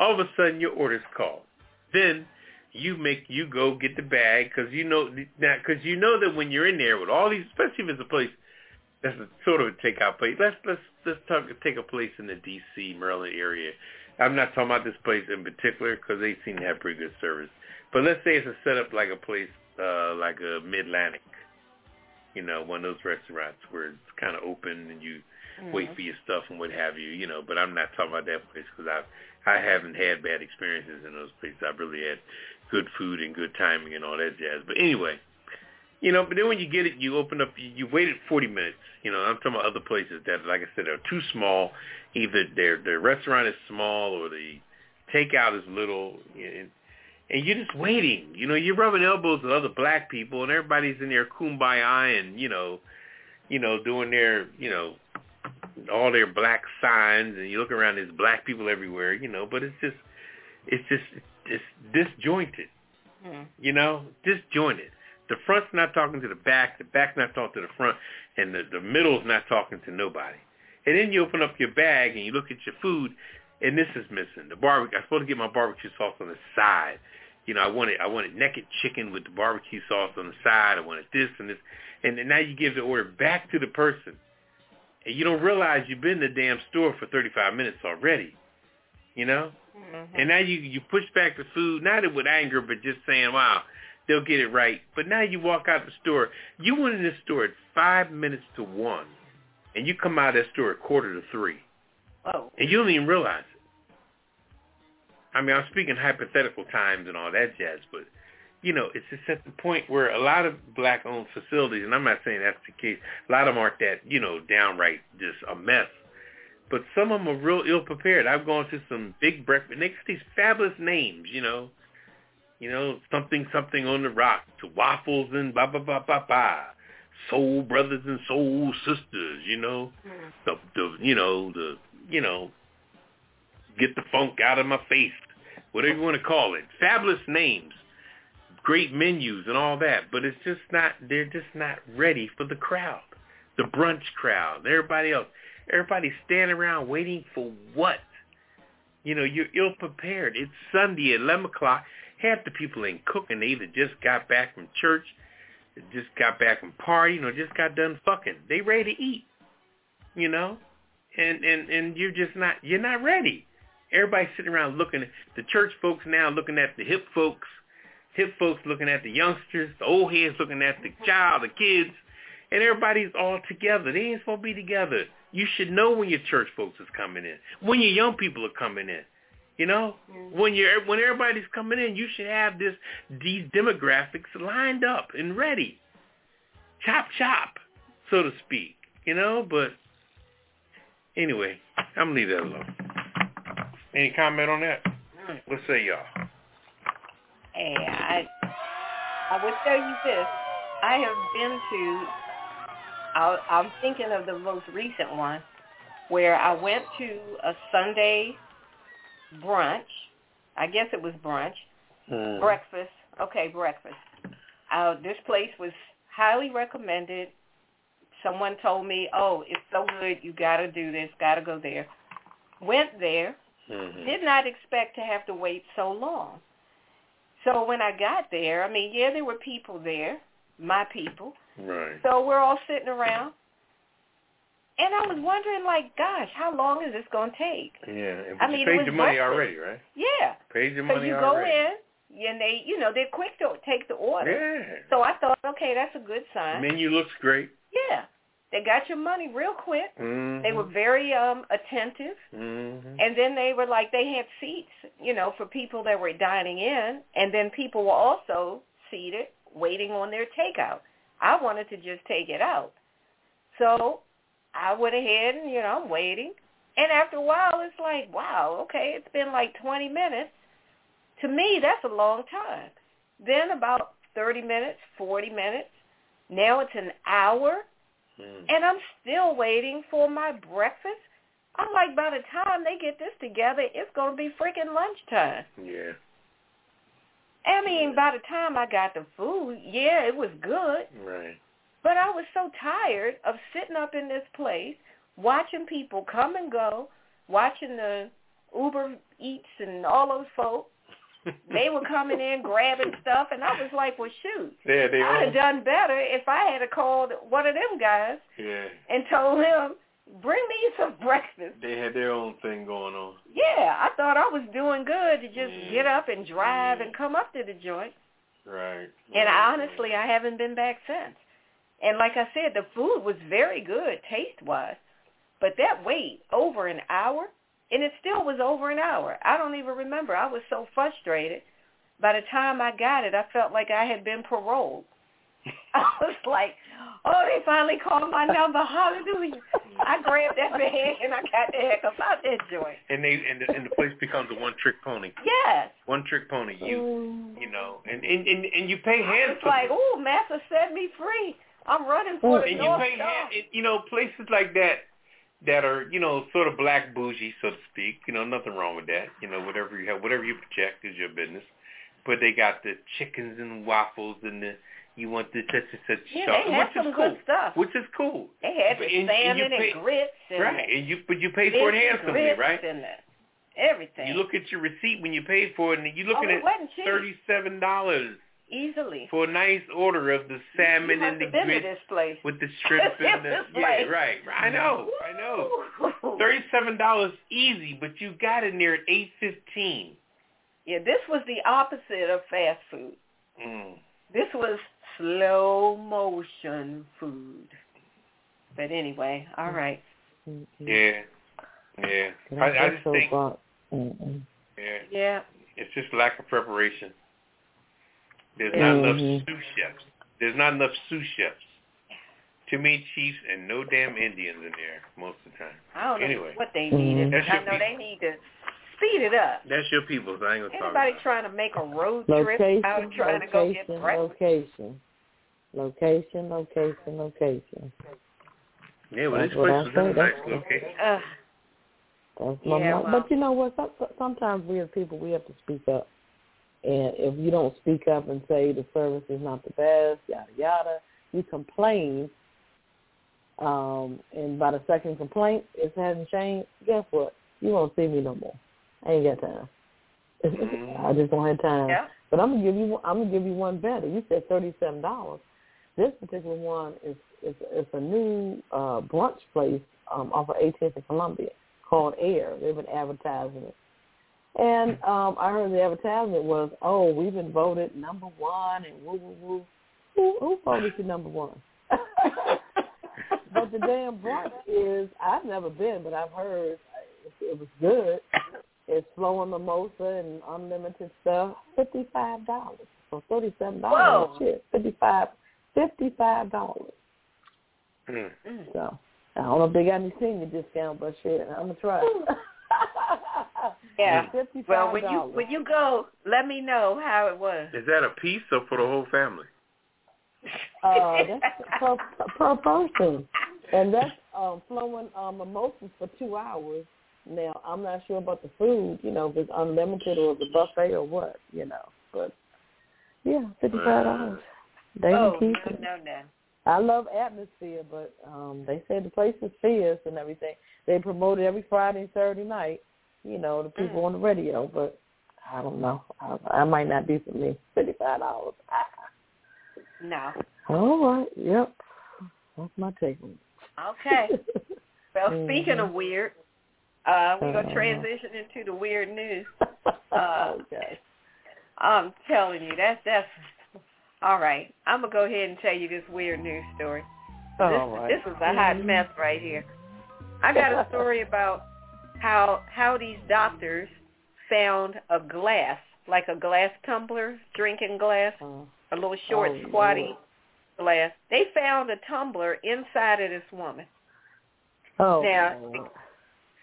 All of a sudden, your order's called. Then you make, you go get the bag because you know now, because you know that when you're in there with all these, especially if it's a place that's a, sort of a takeout place. Let's let's let's talk, take a place in the D C Maryland area. I'm not talking about this place in particular because they seem to have pretty good service. But let's say it's a setup like a place uh, like a Mid-Atlantic, you know, one of those restaurants where it's kind of open and you mm-hmm. wait for your stuff and what have you, you know. But I'm not talking about that place because I've I haven't had bad experiences in those places. I've really had good food and good timing and all that jazz. But anyway, you know, but then when you get it, you open up, you, you waited forty minutes. You know, I'm talking about other places that, like I said, are too small. Either their their restaurant is small or the takeout is little. And, and you're just waiting. You know, you're rubbing elbows with other black people and everybody's in their kumbaya and, you know, you know, doing their, you know, all their black signs, and you look around, there's black people everywhere, you know, but it's just, it's just, it's disjointed, mm. you know, disjointed. The front's not talking to the back, the back's not talking to the front, and the, the middle's not talking to nobody. And then you open up your bag, and you look at your food, and this is missing. The barbecue, I was supposed to get my barbecue sauce on the side. You know, I wanted, I wanted naked chicken with the barbecue sauce on the side. I wanted this and this. And now you give the order back to the person. And you don't realize you've been in the damn store for thirty-five minutes already, you know? Mm-hmm. And now you, you push back the food, not with anger, but just saying, wow, they'll get it right. But now you walk out the store. You went in this store at five minutes to one, and you come out of that store at quarter to three. Oh. And you don't even realize it. I mean, I'm speaking hypothetical times and all that jazz, but, you know, it's just at the point where a lot of black-owned facilities, and I'm not saying that's the case, a lot of them aren't that, you know, downright just a mess. But some of them are real ill-prepared. I've gone to some big breakfast, and they got these fabulous names, you know, you know, something, something on the rock, to waffles and blah, blah, blah, blah, blah, soul brothers and soul sisters, you know, mm. the, the, you know, the, you know, get the funk out of my face, whatever you want to call it, fabulous names. Great menus and all that, but it's just not, they're just not ready for the crowd, the brunch crowd, everybody else. Everybody's standing around waiting for what? You know, you're ill-prepared. It's Sunday at eleven o'clock. Half the people ain't cooking. They either just got back from church, just got back from partying, or just got done fucking. They ready to eat, you know, and, and, and you're just not, you're not ready. Everybody's sitting around looking, the church folks now looking at the hip folks, Hip folks looking at the youngsters, the old heads looking at the child, the kids, and everybody's all together. They ain't supposed to be together. You should know when your church folks is coming in, when your young people are coming in, you know? When you're, when everybody's coming in, you should have this, these demographics lined up and ready. Chop, chop, so to speak, you know? But anyway, I'm going to leave that alone. Any comment on that? What say y'all? Hey, I I would tell you this. I have been to, I, I'm thinking of the most recent one, where I went to a Sunday brunch. I guess it was brunch. Mm. Breakfast. Okay, breakfast. Uh, this place was highly recommended. Someone told me, oh, it's so good, you got to do this, got to go there. Went there. Mm-hmm. Did not expect to have to wait so long. So when I got there, I mean, yeah, there were people there, my people. Right. So we're all sitting around. And I was wondering, like, gosh, how long is this going to take? Yeah. I mean, you paid your money already, right? Yeah. Paid your money already. So you go in. And they, you know, they're quick to take the order. Yeah. So I thought, okay, that's a good sign. Menu looks great. Yeah. They got your money real quick. Mm-hmm. They were very um, attentive. Mm-hmm. And then they were like, they had seats, you know, for people that were dining in. And then people were also seated waiting on their takeout. I wanted to just take it out. So I went ahead and, you know, I'm waiting. And after a while, it's like, wow, okay, it's been like twenty minutes. To me, that's a long time. Then about thirty minutes, forty minutes. Now it's an hour, mm. and I'm still waiting for my breakfast. I'm like, by the time they get this together, it's going to be freaking lunchtime. Yeah. I mean, yeah. by the time I got the food, yeah, it was good. Right. But I was so tired of sitting up in this place, watching people come and go, watching the Uber Eats and all those folks. They were coming in, grabbing stuff, and I was like, well, shoot, yeah, they I'd have done better if I had called one of them guys yeah. and told him, bring me some breakfast. They had their own thing going on. Yeah, I thought I was doing good to just mm. get up and drive mm. and come up to the joint. Right. And right. honestly, I haven't been back since. And like I said, the food was very good taste-wise, but that wait over an hour, and it still was over an hour. I don't even remember. I was so frustrated. By the time I got it, I felt like I had been paroled. I was like, oh, they finally called my number. Hallelujah. I grabbed that bag and I got the heck about that joint. And they and the, and the place becomes a one-trick pony. Yes. One-trick pony. You mm. you know, and, and, and, and you pay hands for it. It's like, oh, Master set me free. I'm running for the and North you pay hand, and, you know, places like that. That are, you know, sort of black bougie, so to speak. You know, nothing wrong with that. You know, whatever you have, whatever you project is your business. But they got the chickens and waffles and the, you want the such and such yeah, stuff. Yeah, they had some cool, good stuff. Which is cool. They had but, the and, salmon and, pay, and grits. And right, and you but you paid for it handsomely, right? And everything. You look at your receipt when you paid for it, and you're looking oh, at thirty-seven dollars. Easily. For a nice order of the salmon and the grits with the shrimp and the yeah, right. I know, I know. Thirty-seven dollars easy, but you got in there at eight fifteen. Yeah, this was the opposite of fast food. Mm. This was slow motion food. But anyway, all right. Yeah, yeah. I, I just think. Yeah. Yeah. It's just lack of preparation. There's not mm-hmm. enough sous chefs. There's not enough sous chefs. Too many chiefs and no damn Indians in there most of the time. I don't anyway. know what they needed. Mm-hmm. I know people. They need to speed it up. That's your people. So I ain't gonna Anybody trying to make a road trip location, out trying location, to go get breakfast? Location, location, location, location. Yeah, well, that's this place was in a nice location. Uh, that's my yeah, well. But you know what? Sometimes we as people, we have to speak up. And if you don't speak up and say the service is not the best, yada, yada, you complain. Um, and by the second complaint, it hasn't changed. Guess what? You won't see me no more. I ain't got time. I just don't have time. Yeah. But I'm gonna give you. I'm gonna give you one better. You said thirty-seven dollars. This particular one is is it's a new uh, brunch place um, off of eighteenth and Columbia called Air. They've been advertising it. And um, I heard the advertisement was, oh, we've been voted number one and woo, woo, woo. Who, who voted you number one? But the damn brunch is, I've never been, but I've heard it was good. It's flowing mimosa and unlimited stuff. fifty-five dollars. So thirty-seven dollars. Whoa. Shit, fifty-five dollars. fifty-five dollars. Mm. So I don't know if they got any senior discount, but shit, I'm going to try it. Yeah. fifty-five dollars. Well, when you when you go, let me know how it was. Is that a piece or for the whole family? Uh, that's per, per person, and that's um, flowing um, mimosas for two hours. Now, I'm not sure about the food, you know, if it's unlimited or the buffet or what, you know. But yeah, fifty-five dollars. They oh, can keep no, it. no, no. I love atmosphere, but um, they said the place is fierce and everything. They promote it every Friday and Saturday night, you know, the people mm. on the radio. But I don't know. I, I might not be for me. fifty-five dollars. No. All right. Yep. That's my take on it. Okay. Well, mm-hmm. Speaking of weird, uh, we're going to transition into the weird news. Uh, okay. I'm telling you, that's, that's, all right. I'm going to go ahead and tell you this weird news story. This, right. this is a hot mess right here. I got a story about how how these doctors found a glass, like a glass tumbler, drinking glass, oh. a little short, oh, squatty Lord. glass. They found a tumbler inside of this woman. Oh, now,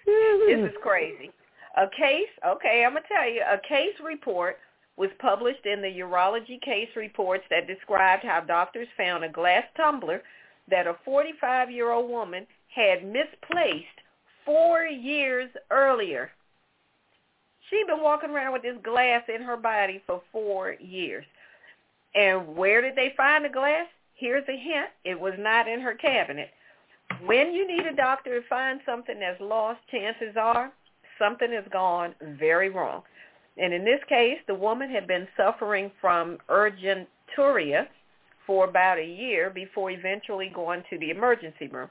this is crazy. A case, okay, I'm going to tell you, a case report was published in the urology case reports that described how doctors found a glass tumbler that a forty-five-year-old woman had misplaced four years earlier. She'd been walking around with this glass in her body for four years. And where did they find the glass? Here's a hint. It was not in her cabinet. When you need a doctor to find something that's lost, chances are something has gone very wrong. And in this case, the woman had been suffering from urgenturia for about a year before eventually going to the emergency room.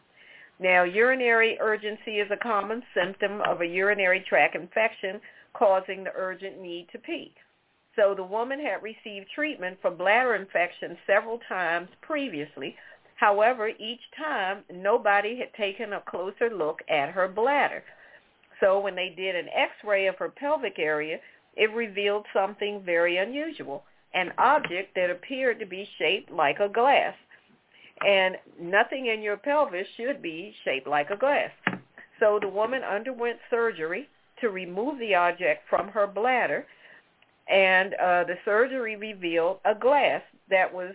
Now, urinary urgency is a common symptom of a urinary tract infection causing the urgent need to pee. So the woman had received treatment for bladder infection several times previously. However, each time, nobody had taken a closer look at her bladder. So when they did an X-ray of her pelvic area, it revealed something very unusual, an object that appeared to be shaped like a glass. And nothing in your pelvis should be shaped like a glass. So the woman underwent surgery to remove the object from her bladder, and uh, the surgery revealed a glass that was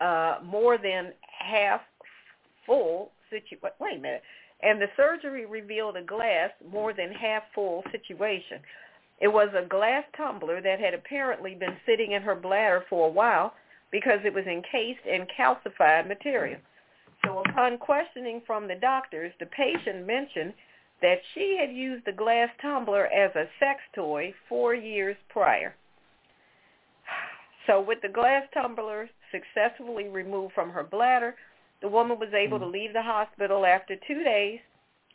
uh, more than half full. Situ- Wait a minute. And the surgery revealed a glass more than half full situation. It was a glass tumbler that had apparently been sitting in her bladder for a while because it was encased in calcified material. So upon questioning from the doctors, the patient mentioned that she had used the glass tumbler as a sex toy four years prior. So with the glass tumbler successfully removed from her bladder, the woman was able to leave the hospital after two days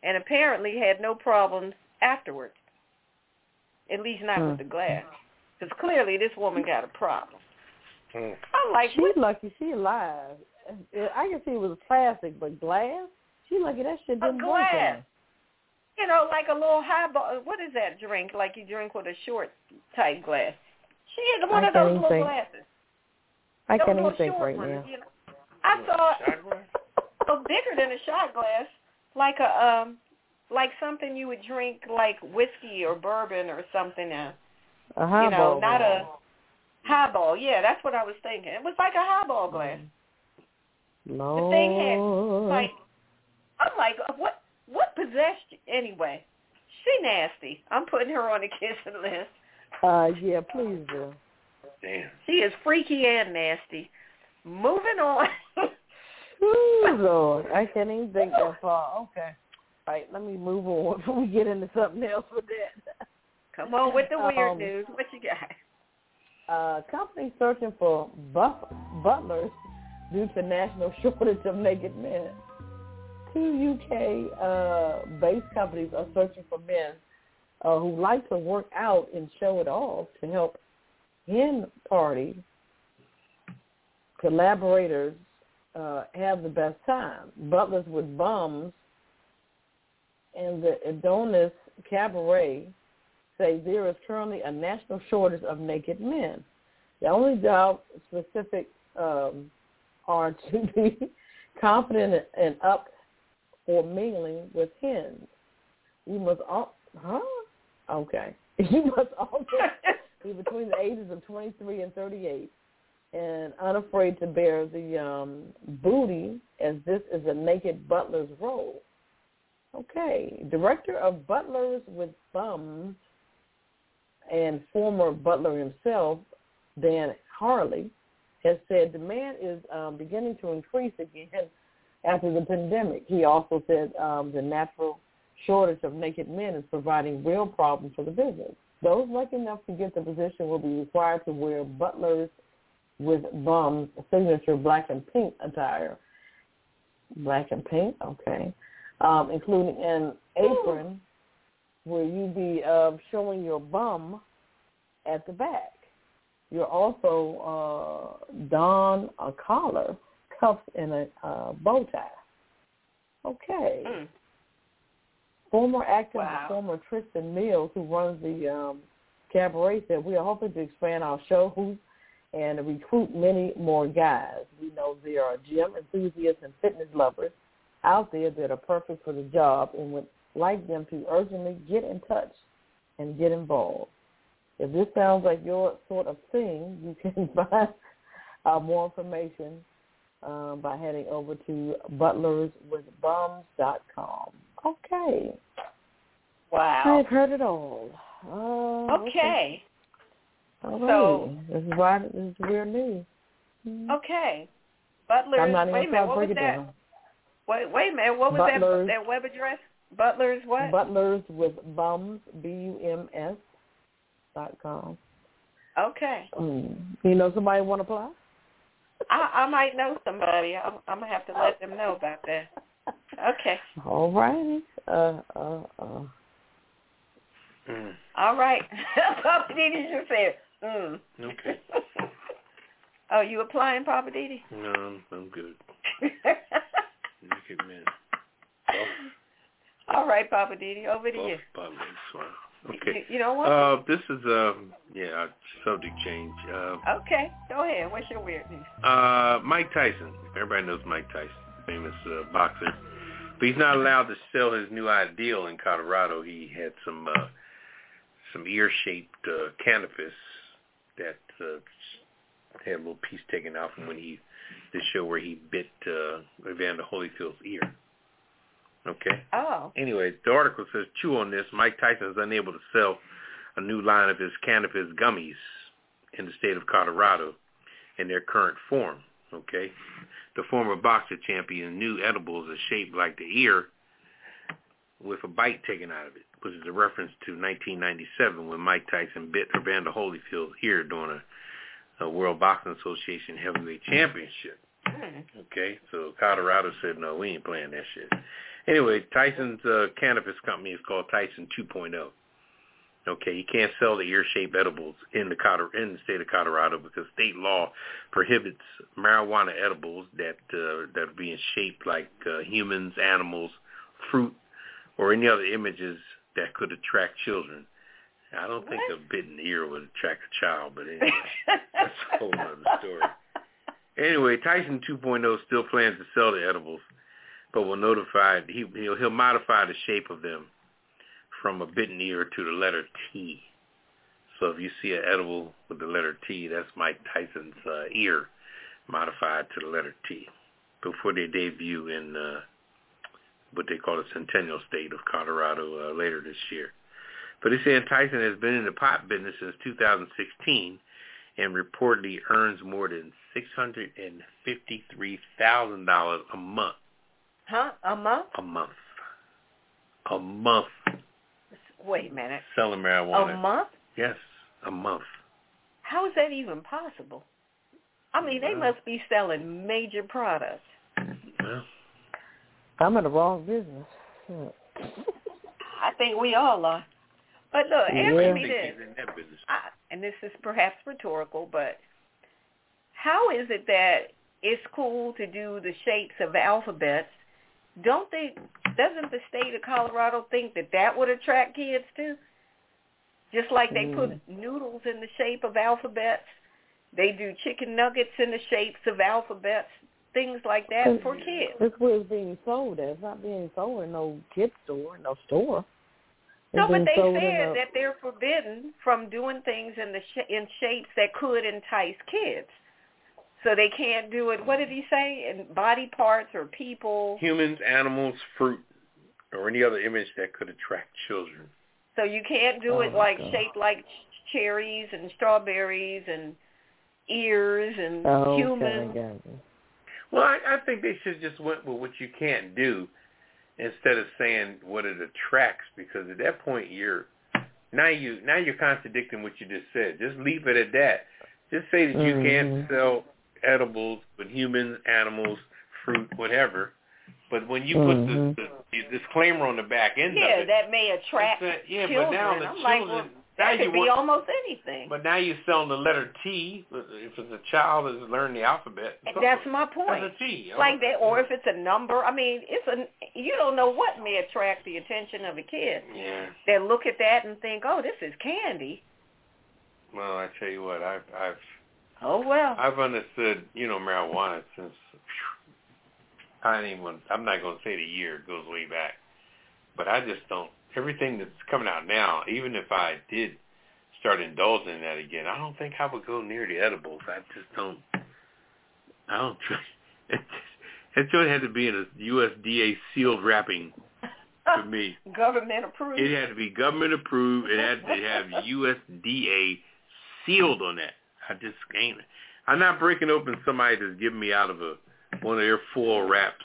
and apparently had no problems afterwards, at least not mm. with the glass, because clearly this woman got a problem. Mm. I'm like, she's lucky she alive. I can see it was plastic, but glass? She's lucky that shit didn't work. A glass. You know, like a little highball. What is that drink? Like you drink with a short type glass. She had one I of those little think. glasses. I those can't even think right ones, now. You know? I saw a bigger than a shot glass, like a um, like something you would drink, like whiskey or bourbon or something. Uh, a highball. You know, not a highball. Yeah, that's what I was thinking. It was like a highball glass. No. The thing had like, I'm like, what? What possessed you? Anyway, she nasty. I'm putting her on the kissing list. Uh, yeah, please do. Damn. She is freaky and nasty. Moving on. Ooh, Lord, I can't even think that far. Okay. All right, let me move on before we get into something else with that. Come on with the weird um, news. What you got? Uh, company searching for buff, butlers due to national shortage of naked men. Two U K-based uh, companies are searching for men uh, who like to work out and show it off to help hen party collaborators uh, have the best time. Butlers with bums and the Adonis Cabaret say there is currently a national shortage of naked men. The only job specifics um, are to be confident and up or mingling with hens. You must, all, huh? Okay. You must always be between the ages of twenty-three and thirty-eight and unafraid to bear the um, booty, as this is a naked butler's role. Okay. Director of Butlers with Thumbs and former butler himself, Dan Harley, has said demand is um, beginning to increase again after the pandemic. He also said um, the natural shortage of naked men is providing real problems for the business. Those lucky enough to get the position will be required to wear butlers with bums signature black and pink attire. Black and pink, okay. Um, including an apron where you be uh, showing your bum at the back. You'll also uh, don a collar, cuffs, and a uh, bow tie. Okay. Mm. Former actor wow. and former Tristan Mills, who runs the um, cabaret, said, "We are hoping to expand our show hoops and recruit many more guys. We know there are gym enthusiasts and fitness lovers out there that are perfect for the job and would like them to urgently get in touch and get involved. If this sounds like your sort of thing, you can find uh, more information uh, by heading over to butlers with bums dot com. Okay. Wow. I've heard it all. Uh, okay. All right. So this is why this is weird news. Okay. Butlers. I'm not even wait a minute. What was that? Wait, wait a minute. What was butlers, that? That web address? Butlers. What? Butlers with Bums. B U M S. Dot com. Okay. Mm. You know somebody want to apply? I, I might know somebody. I'm, I'm gonna have to let them know about that. Okay. All right. Uh, uh, uh. Mm. All right. Papa DeeDee just said, mm. Okay. Oh, you applying, Papa DeeDee? No, I'm, I'm good. Naked man. Well, all right, Papa DeeDee, over to well, you. Papa DeeDee, okay. You know what? Uh, this is a, um, yeah, subject change. Uh, okay. Go ahead. What's your weirdness? Uh, Mike Tyson. Everybody knows Mike Tyson, famous uh, boxer. But he's not allowed to sell his new ideal in Colorado. He had some uh, some ear-shaped uh, cannabis that uh, had a little piece taken out from when he, the show where he bit uh, Evander Holyfield's ear. Okay. Oh. Anyway, the article says, chew on this. Mike Tyson is unable to sell a new line of his cannabis gummies in the state of Colorado in their current form. Okay. The former boxer champion new edibles are shaped like the ear with a bite taken out of it, which is a reference to nineteen ninety-seven when Mike Tyson bit Evander Holyfield's ear during a, a World Boxing Association heavyweight championship. Okay. So Colorado said, no, we ain't playing that shit. Anyway, Tyson's uh, cannabis company is called Tyson two point oh. Okay, you can't sell the ear-shaped edibles in the Col- in the state of Colorado because state law prohibits marijuana edibles that uh, that are being shaped like uh, humans, animals, fruit, or any other images that could attract children. I don't what? think a bitten ear would attract a child, but anyway, that's a whole other story. Anyway, Tyson two point oh still plans to sell the edibles, but will notify, he, he'll, he'll modify the shape of them from a bitten ear to the letter T. So if you see an edible with the letter T, that's Mike Tyson's uh, ear modified to the letter T before they debut in uh, what they call the Centennial State of Colorado uh, later this year. But he's saying Tyson has been in the pot business since two thousand sixteen and reportedly earns more than six hundred fifty-three thousand dollars a month. Huh? A month? A month. A month. Wait a minute. Selling marijuana. A month? Yes, a month. How is that even possible? I mean, well, they must be selling major products. Well, I'm in the wrong business. Yeah. I think we all are. But look, yeah. answer me this. I, and this is perhaps rhetorical, but how is it that it's cool to do the shapes of alphabets? Don't they, doesn't the state of Colorado think that that would attract kids too? Just like they mm. put noodles in the shape of alphabets, they do chicken nuggets in the shapes of alphabets, things like that for kids. That's where it's being sold at. It's not being sold in no kid store, no store. No, but they said that they're forbidden from doing things in the sh- in shapes that could entice kids. So they can't do it, what did he say, in body parts or people? Humans, animals, fruit, or any other image that could attract children. So you can't do oh it like God. shaped like cherries and strawberries and ears and oh, humans. Okay, well, I, I think they should just went with what you can't do instead of saying what it attracts, because at that point you're now you now you're contradicting what you just said. Just leave it at that. Just say that you mm-hmm. can't sell edibles with humans, animals, fruit, whatever. But when you mm-hmm. put the, the, the disclaimer on the back end yeah, of it, yeah, that may attract said, yeah, children. But now the I'm children, like, well, that now could you be want, almost anything. But now you're selling the letter T. If it's a child that's learned the alphabet, that's my point. That's a T, like that, or if it's a number. I mean, it's a you don't know what may attract the attention of a kid. Yeah, they look at that and think, oh, this is candy. Well, I tell you what, I've, I've oh well, I've understood, you know, marijuana since I didn't even. I'm not going to say the year, it goes way back, but I just don't. Everything that's coming out now, even if I did start indulging in that again, I don't think I would go near the edibles. I just don't. I don't. It just, it had to be in a U S D A sealed wrapping. For me, government approved. It had to be government approved. It had to have U S D A sealed on that. I just can't. I'm not breaking open somebody that's giving me out of a one of their foil wraps,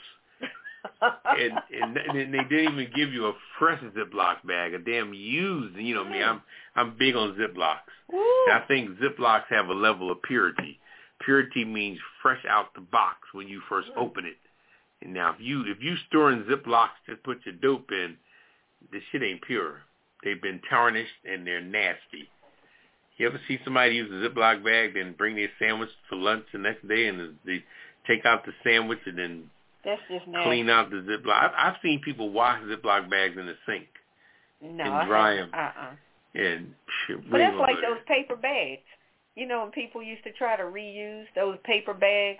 and, and and they didn't even give you a fresh Ziploc bag, a damn used. You know me, I'm I'm big on Ziplocs. I think Ziplocs have a level of purity. Purity means fresh out the box when you first open it. Now, if you if you store in Ziplocs to put your dope in, this shit ain't pure. They've been tarnished and they're nasty. You ever see somebody use a Ziploc bag, then bring their sandwich for lunch the next day, and they take out the sandwich and then That's just nasty. Clean out the Ziploc? I've, I've seen people wash Ziploc bags in the sink no, and dry them. Uh-uh. And but that's like those paper bags. You know, when people used to try to reuse those paper bags.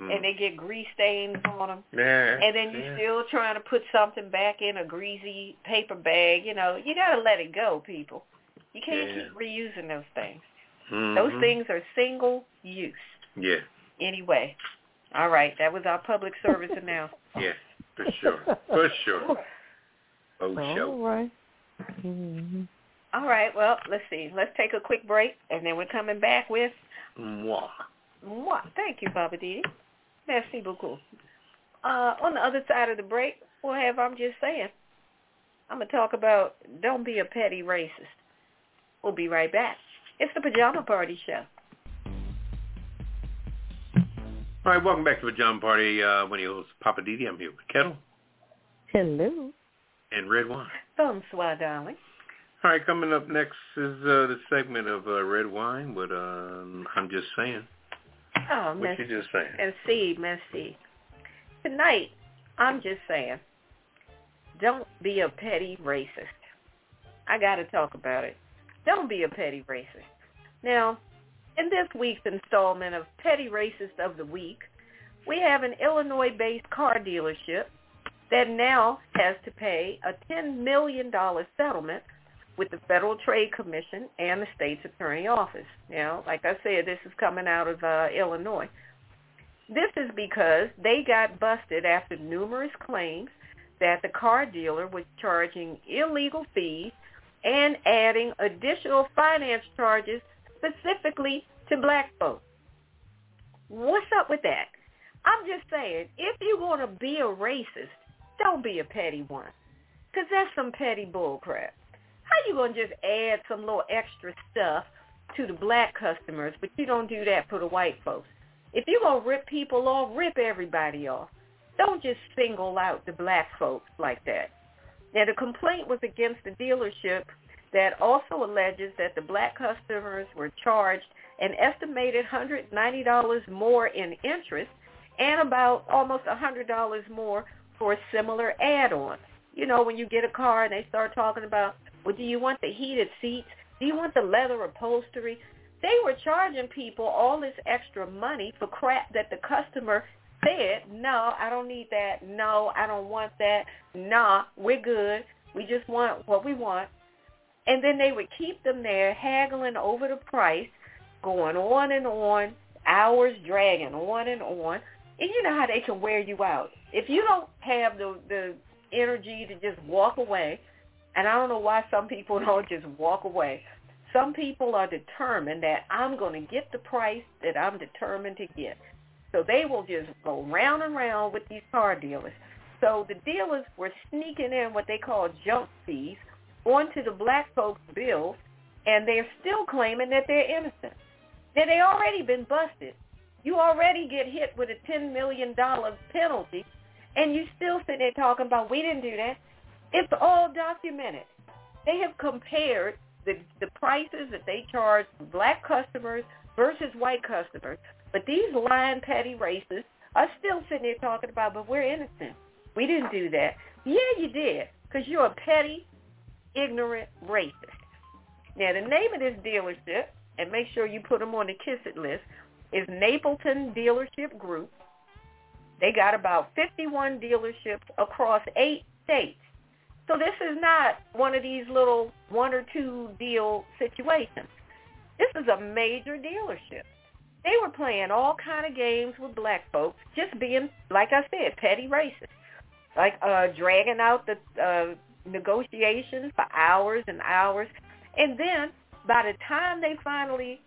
Mm. And they get grease stains on them. Yeah, and then you're yeah. still trying to put something back in a greasy paper bag. You know, you got to let it go, people. You can't yeah. keep reusing those things. Mm-hmm. Those things are single use. Yeah. Anyway. All right. That was our public service announcement. Yeah, for sure. For sure. Oh, sure. All right. Mm-hmm. All right. Well, let's see. Let's take a quick break, and then we're coming back with... Mwah. Mwah. Thank you, Papa D. Merci beaucoup. Uh, on the other side of the break, we'll have I'm Just Saying. I'm going to talk about don't be a petty racist. We'll be right back. It's the Pajama Party Show. All right, welcome back to Pajama Party. Uh, when he hosts Papa D D, I'm here with Ketel. Hello. And Red Wine. Bonsoir, darling. All right, coming up next is uh, the segment of uh, Red Wine with um, I'm Just Saying. Oh, what you just saying? And see, Messi. Tonight, I'm just saying, don't be a petty racist. I got to talk about it. Don't be a petty racist. Now, in this week's installment of Petty Racist of the Week, we have an Illinois-based car dealership that now has to pay a ten million dollars settlement with the Federal Trade Commission and the state's attorney office. Now, like I said, this is coming out of uh, Illinois. This is because they got busted after numerous claims that the car dealer was charging illegal fees and adding additional finance charges specifically to black folks. What's up with that? I'm just saying, if you're going to be a racist, don't be a petty one, because that's some petty bull crap. How you going to just add some little extra stuff to the black customers, but you don't do that for the white folks? If you're going to rip people off, rip everybody off. Don't just single out the black folks like that. Now, the complaint was against the dealership that also alleges that the black customers were charged an estimated one hundred ninety dollars more in interest and about almost one hundred dollars more for similar add-ons. You know, when you get a car and they start talking about, well, do you want the heated seats? Do you want the leather upholstery? They were charging people all this extra money for crap that the customer said, no, I don't need that. No, I don't want that. Nah, we're good. We just want what we want. And then they would keep them there haggling over the price, going on and on, hours dragging on and on. And you know how they can wear you out. If you don't have the, the energy to just walk away, and I don't know why some people don't just walk away. Some people are determined that I'm going to get the price that I'm determined to get. So they will just go round and round with these car dealers. So the dealers were sneaking in what they call junk fees onto the black folks' bills, and they're still claiming that they're innocent. That they already been busted. You already get hit with a ten million dollars penalty, and you still sitting there talking about, we didn't do that. It's all documented. They have compared the, the prices that they charge black customers versus white customers. But these lying, petty racists are still sitting there talking about, but we're innocent. We didn't do that. Yeah, you did, because you're a petty, ignorant racist. Now, the name of this dealership, and make sure you put them on the Kiss It list, is Napleton Dealership Group. They got about fifty-one dealerships across eight states. So this is not one of these little one or two deal situations. This is a major dealership. They were playing all kind of games with black folks, just being, like I said, petty racist, like uh, dragging out the uh, negotiations for hours and hours. And then by the time they finally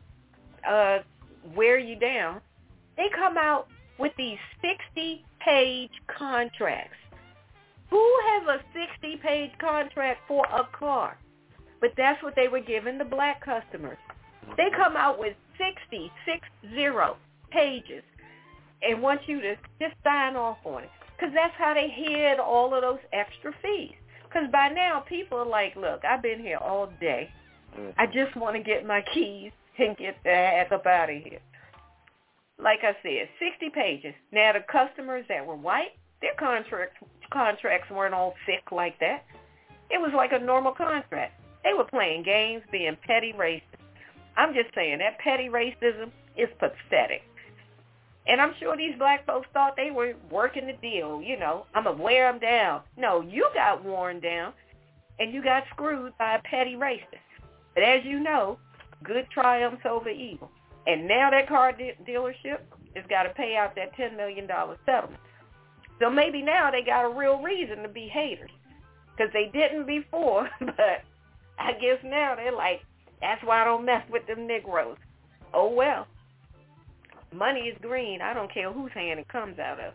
uh, wear you down, they come out with these sixty-page contracts. Who has a sixty-page contract for a car? But that's what they were giving the black customers. They come out with sixty, six, zero pages and want you to just sign off on it, because that's how they hid all of those extra fees. Because by now, people are like, look, I've been here all day. I just want to get my keys and get the heck up out of here. Like I said, sixty pages. Now, the customers that were white, their contracts contracts weren't all thick like that. It was like a normal contract. They were playing games, being petty racist. I'm just saying that petty racism is pathetic. And I'm sure these black folks thought they were working the deal. You know, I'm going to wear them down. No, you got worn down, and you got screwed by a petty racist. But as you know, good triumphs over evil. And now that car de- dealership has got to pay out that ten million dollars settlement. So maybe now they got a real reason to be haters, because they didn't before, but I guess now they're like, that's why I don't mess with them Negroes. Oh, well, money is green. I don't care whose hand it comes out of.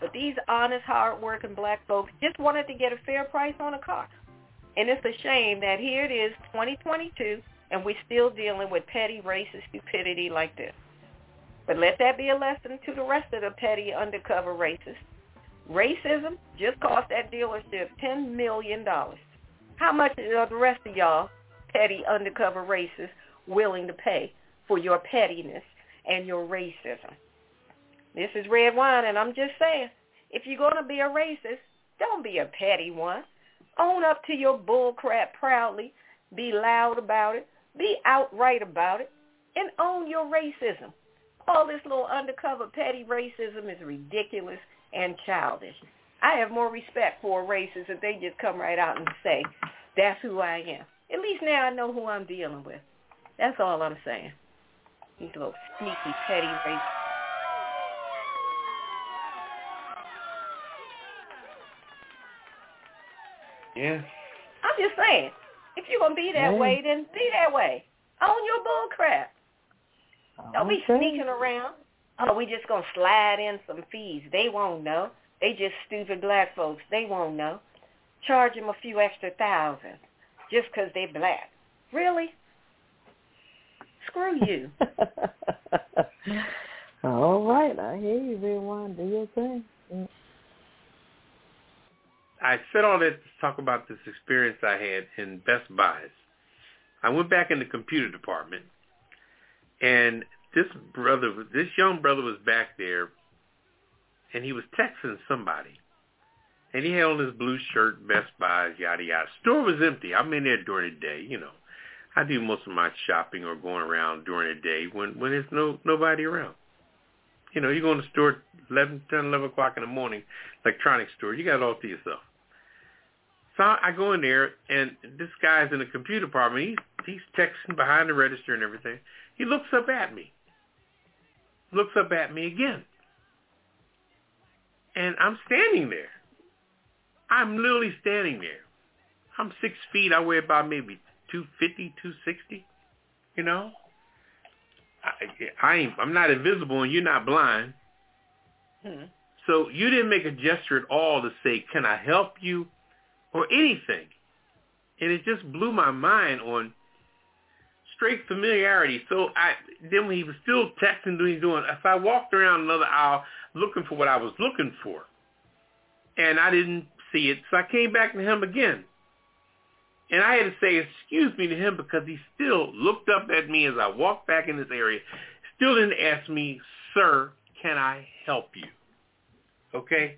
But these honest, hard-working black folks just wanted to get a fair price on a car. And it's a shame that here it is, twenty twenty-two, and we're still dealing with petty, racist stupidity like this. But let that be a lesson to the rest of the petty, undercover racists. Racism just cost that dealership ten million dollars. How much are the rest of y'all petty, undercover racists willing to pay for your pettiness and your racism? This is Redwine, and I'm just saying, if you're going to be a racist, don't be a petty one. Own up to your bull crap proudly. Be loud about it. Be outright about it. And own your racism. All this little undercover petty racism is ridiculous and childish. I have more respect for a racist if they just come right out and say, that's who I am. At least now I know who I'm dealing with. That's all I'm saying. These little sneaky, petty racists. Yeah. I'm just saying, if you're going to be that yeah. way, then be that way. Own your bull crap. Don't be sneaking around. Oh, we just going to slide in some fees. They won't know. They just stupid black folks. They won't know. Charge them a few extra thousands just because they're black. Really? Screw you. All right. I hear you, everyone. Do your thing. Yeah. I said all that to talk about this experience I had in Best Buys. I went back in the computer department, and this brother, this young brother was back there, and he was texting somebody. And he had on his blue shirt, Best Buys, yada, yada. Store was empty. I'm in there during the day, you know. I do most of my shopping or going around during the day when, when there's no nobody around. You know, you go in the store eleven, ten, eleven o'clock in the morning, electronics store, you got it all to yourself. So I go in there, and this guy's in the computer department. He's, he's texting behind the register and everything. He looks up at me. Looks up at me again. And I'm standing there. I'm literally standing there. I'm six feet. I weigh about maybe two fifty, two sixty, you know? I, I ain't, I'm not invisible, and you're not blind. Hmm. So you didn't make a gesture at all to say, can I help you, or anything. And it just blew my mind on straight familiarity. So I then when he was still texting, doing doing, so I walked around another aisle looking for what I was looking for. And I didn't see it. So I came back to him again. And I had to say, excuse me to him, because he still looked up at me as I walked back in this area. Still didn't ask me, sir, can I help you? Okay?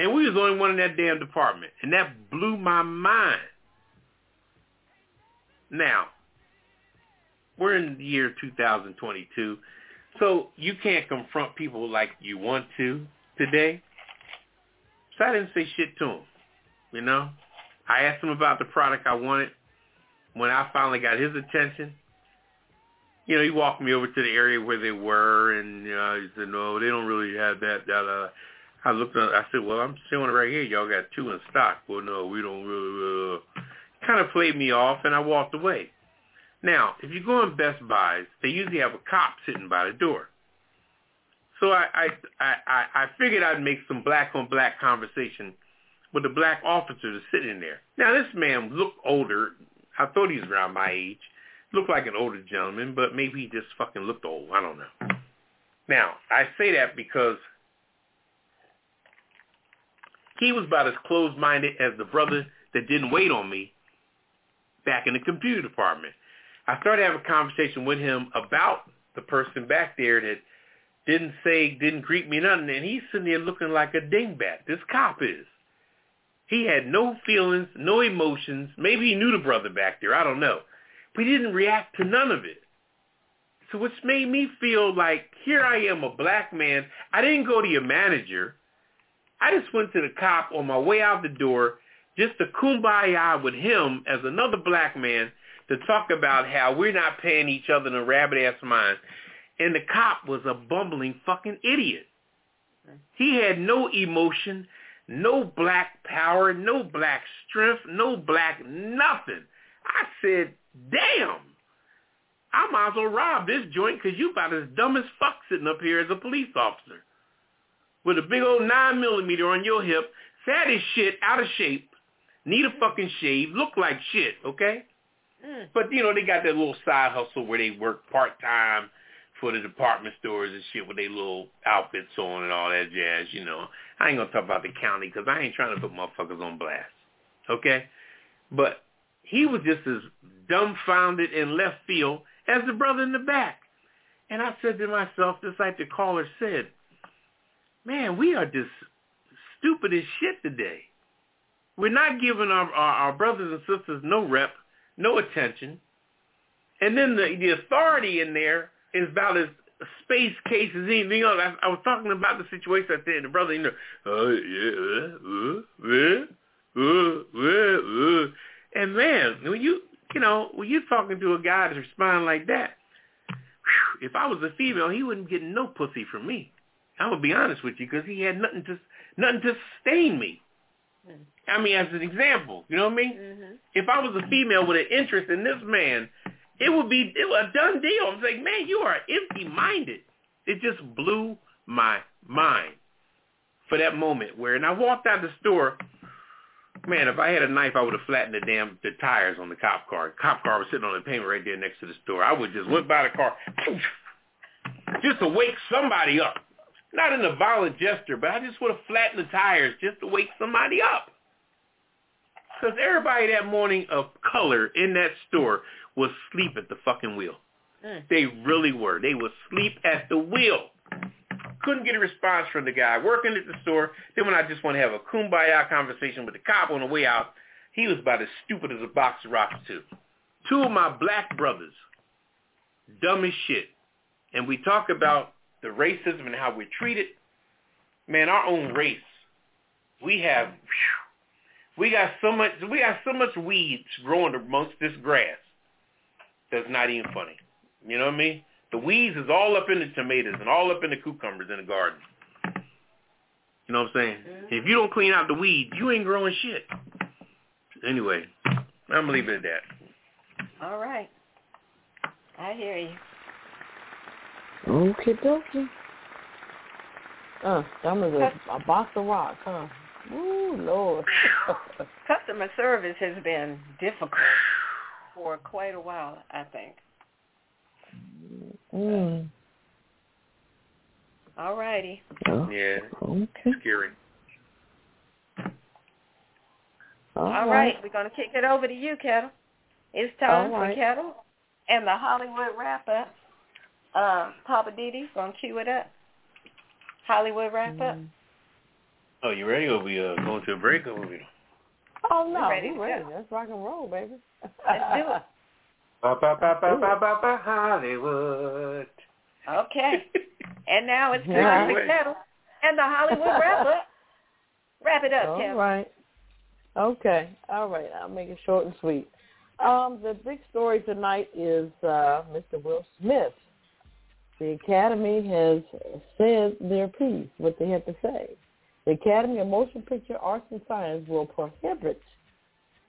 And we was the only one in that damn department. And that blew my mind. Now, we're in the year two thousand twenty-two, so you can't confront people like you want to today. So I didn't say shit to him, you know? I asked him about the product I wanted. When I finally got his attention, you know, he walked me over to the area where they were, and you know, he said, no, they don't really have that. that uh. I looked up, I said, well, I'm showing it right here. Y'all got two in stock. Well, no, we don't really. Uh. Kind of played me off, and I walked away. Now, if you go in Best Buys, they usually have a cop sitting by the door. So I, I, I, I figured I'd make some black-on-black conversation with the black officer that's sitting there. Now, this man looked older. I thought he was around my age. Looked like an older gentleman, but maybe he just fucking looked old. I don't know. Now, I say that because he was about as closed-minded as the brother that didn't wait on me back in the computer department. I started having a conversation with him about the person back there that didn't say, didn't greet me, nothing. And he's sitting there looking like a dingbat. This cop is. He had no feelings, no emotions. Maybe he knew the brother back there. I don't know. But he didn't react to none of it. So which made me feel like, here I am, a black man. I didn't go to your manager. I just went to the cop on my way out the door just to kumbaya with him as another black man to talk about how we're not paying each other in a rabbit-ass mind. And the cop was a bumbling fucking idiot. He had no emotion, no black power, no black strength, no black nothing. I said, damn, I might as well rob this joint because you about as dumb as fuck sitting up here as a police officer with a big old nine millimeter on your hip, fat as shit, out of shape, need a fucking shave, look like shit, okay? But, you know, they got that little side hustle where they work part-time for the department stores and shit with their little outfits on and all that jazz, you know. I ain't going to talk about the county because I ain't trying to put motherfuckers on blast, okay? But he was just as dumbfounded and left field as the brother in the back. And I said to myself, just like the caller said, man, we are just stupid as shit today. We're not giving our, our, our brothers and sisters no rep, no attention. And then the, the authority in there is about as space case as anything else. I, I was talking about the situation I said, and the brother, you know, oh, yeah, uh, uh, uh, uh, uh. And man, when you, you know, when you're talking to a guy that's responding like that, whew, if I was a female, he wouldn't get no pussy from me. I'm going to be honest with you, because he had nothing to, nothing to sustain me. I mean, as an example, you know what I mean? Mm-hmm. If I was a female with an interest in this man, it would be it was a done deal. I was like, man, you are empty-minded. It just blew my mind for that moment where, and I walked out the store. Man, if I had a knife, I would have flattened the damn the tires on the cop car. The cop car was sitting on the pavement right there next to the store. I would just went by the car just to wake somebody up. Not in a violent gesture, but I just would have flattened the tires just to wake somebody up. Because everybody that morning of color in that store was asleep at the fucking wheel. Mm. They really were. They were asleep at the wheel. Couldn't get a response from the guy working at the store. Then when I just want to have a kumbaya conversation with the cop on the way out, he was about as stupid as a box of rocks, too. Two of my black brothers, dumb as shit. And we talk about the racism and how we're treated. Man, our own race. We have, We got so much. We got so much weeds growing amongst this grass. That's not even funny. You know what I mean? The weeds is all up in the tomatoes and all up in the cucumbers in the garden. You know what I'm saying? If you don't clean out the weeds, you ain't growing shit. Anyway, I'm gonna leave it at that. All right. I hear you. Okay, dokie. Uh, that was a, a box of rocks, huh? Ooh, Lord. Customer service has been difficult for quite a while, I think. Mm. All righty. Oh, yeah. Okay. Scary. All, All right. right. We're going to kick it over to you, Ketel. It's time All for right. Ketel and the Hollywood Wrap-Up. Uh, Poppa D D, going to cue it up. Hollywood Wrap-Up. Mm. Oh, you ready? Or are we uh, going to a break? Or we... Oh, no. We're ready. We're ready. Let's rock and roll, baby. Let's do it. Ba, ba, ba, ba, ba, ba, ba, Hollywood. Okay. And now it's time for Ketel and the Hollywood Wrap-Up. Wrap it up, Ketel. All right. Okay. All right. I'll make it short and sweet. Um, the big story tonight is uh, Mister Will Smith. The Academy has said their piece, what they have to say. The Academy of Motion Picture Arts and Science will prohibit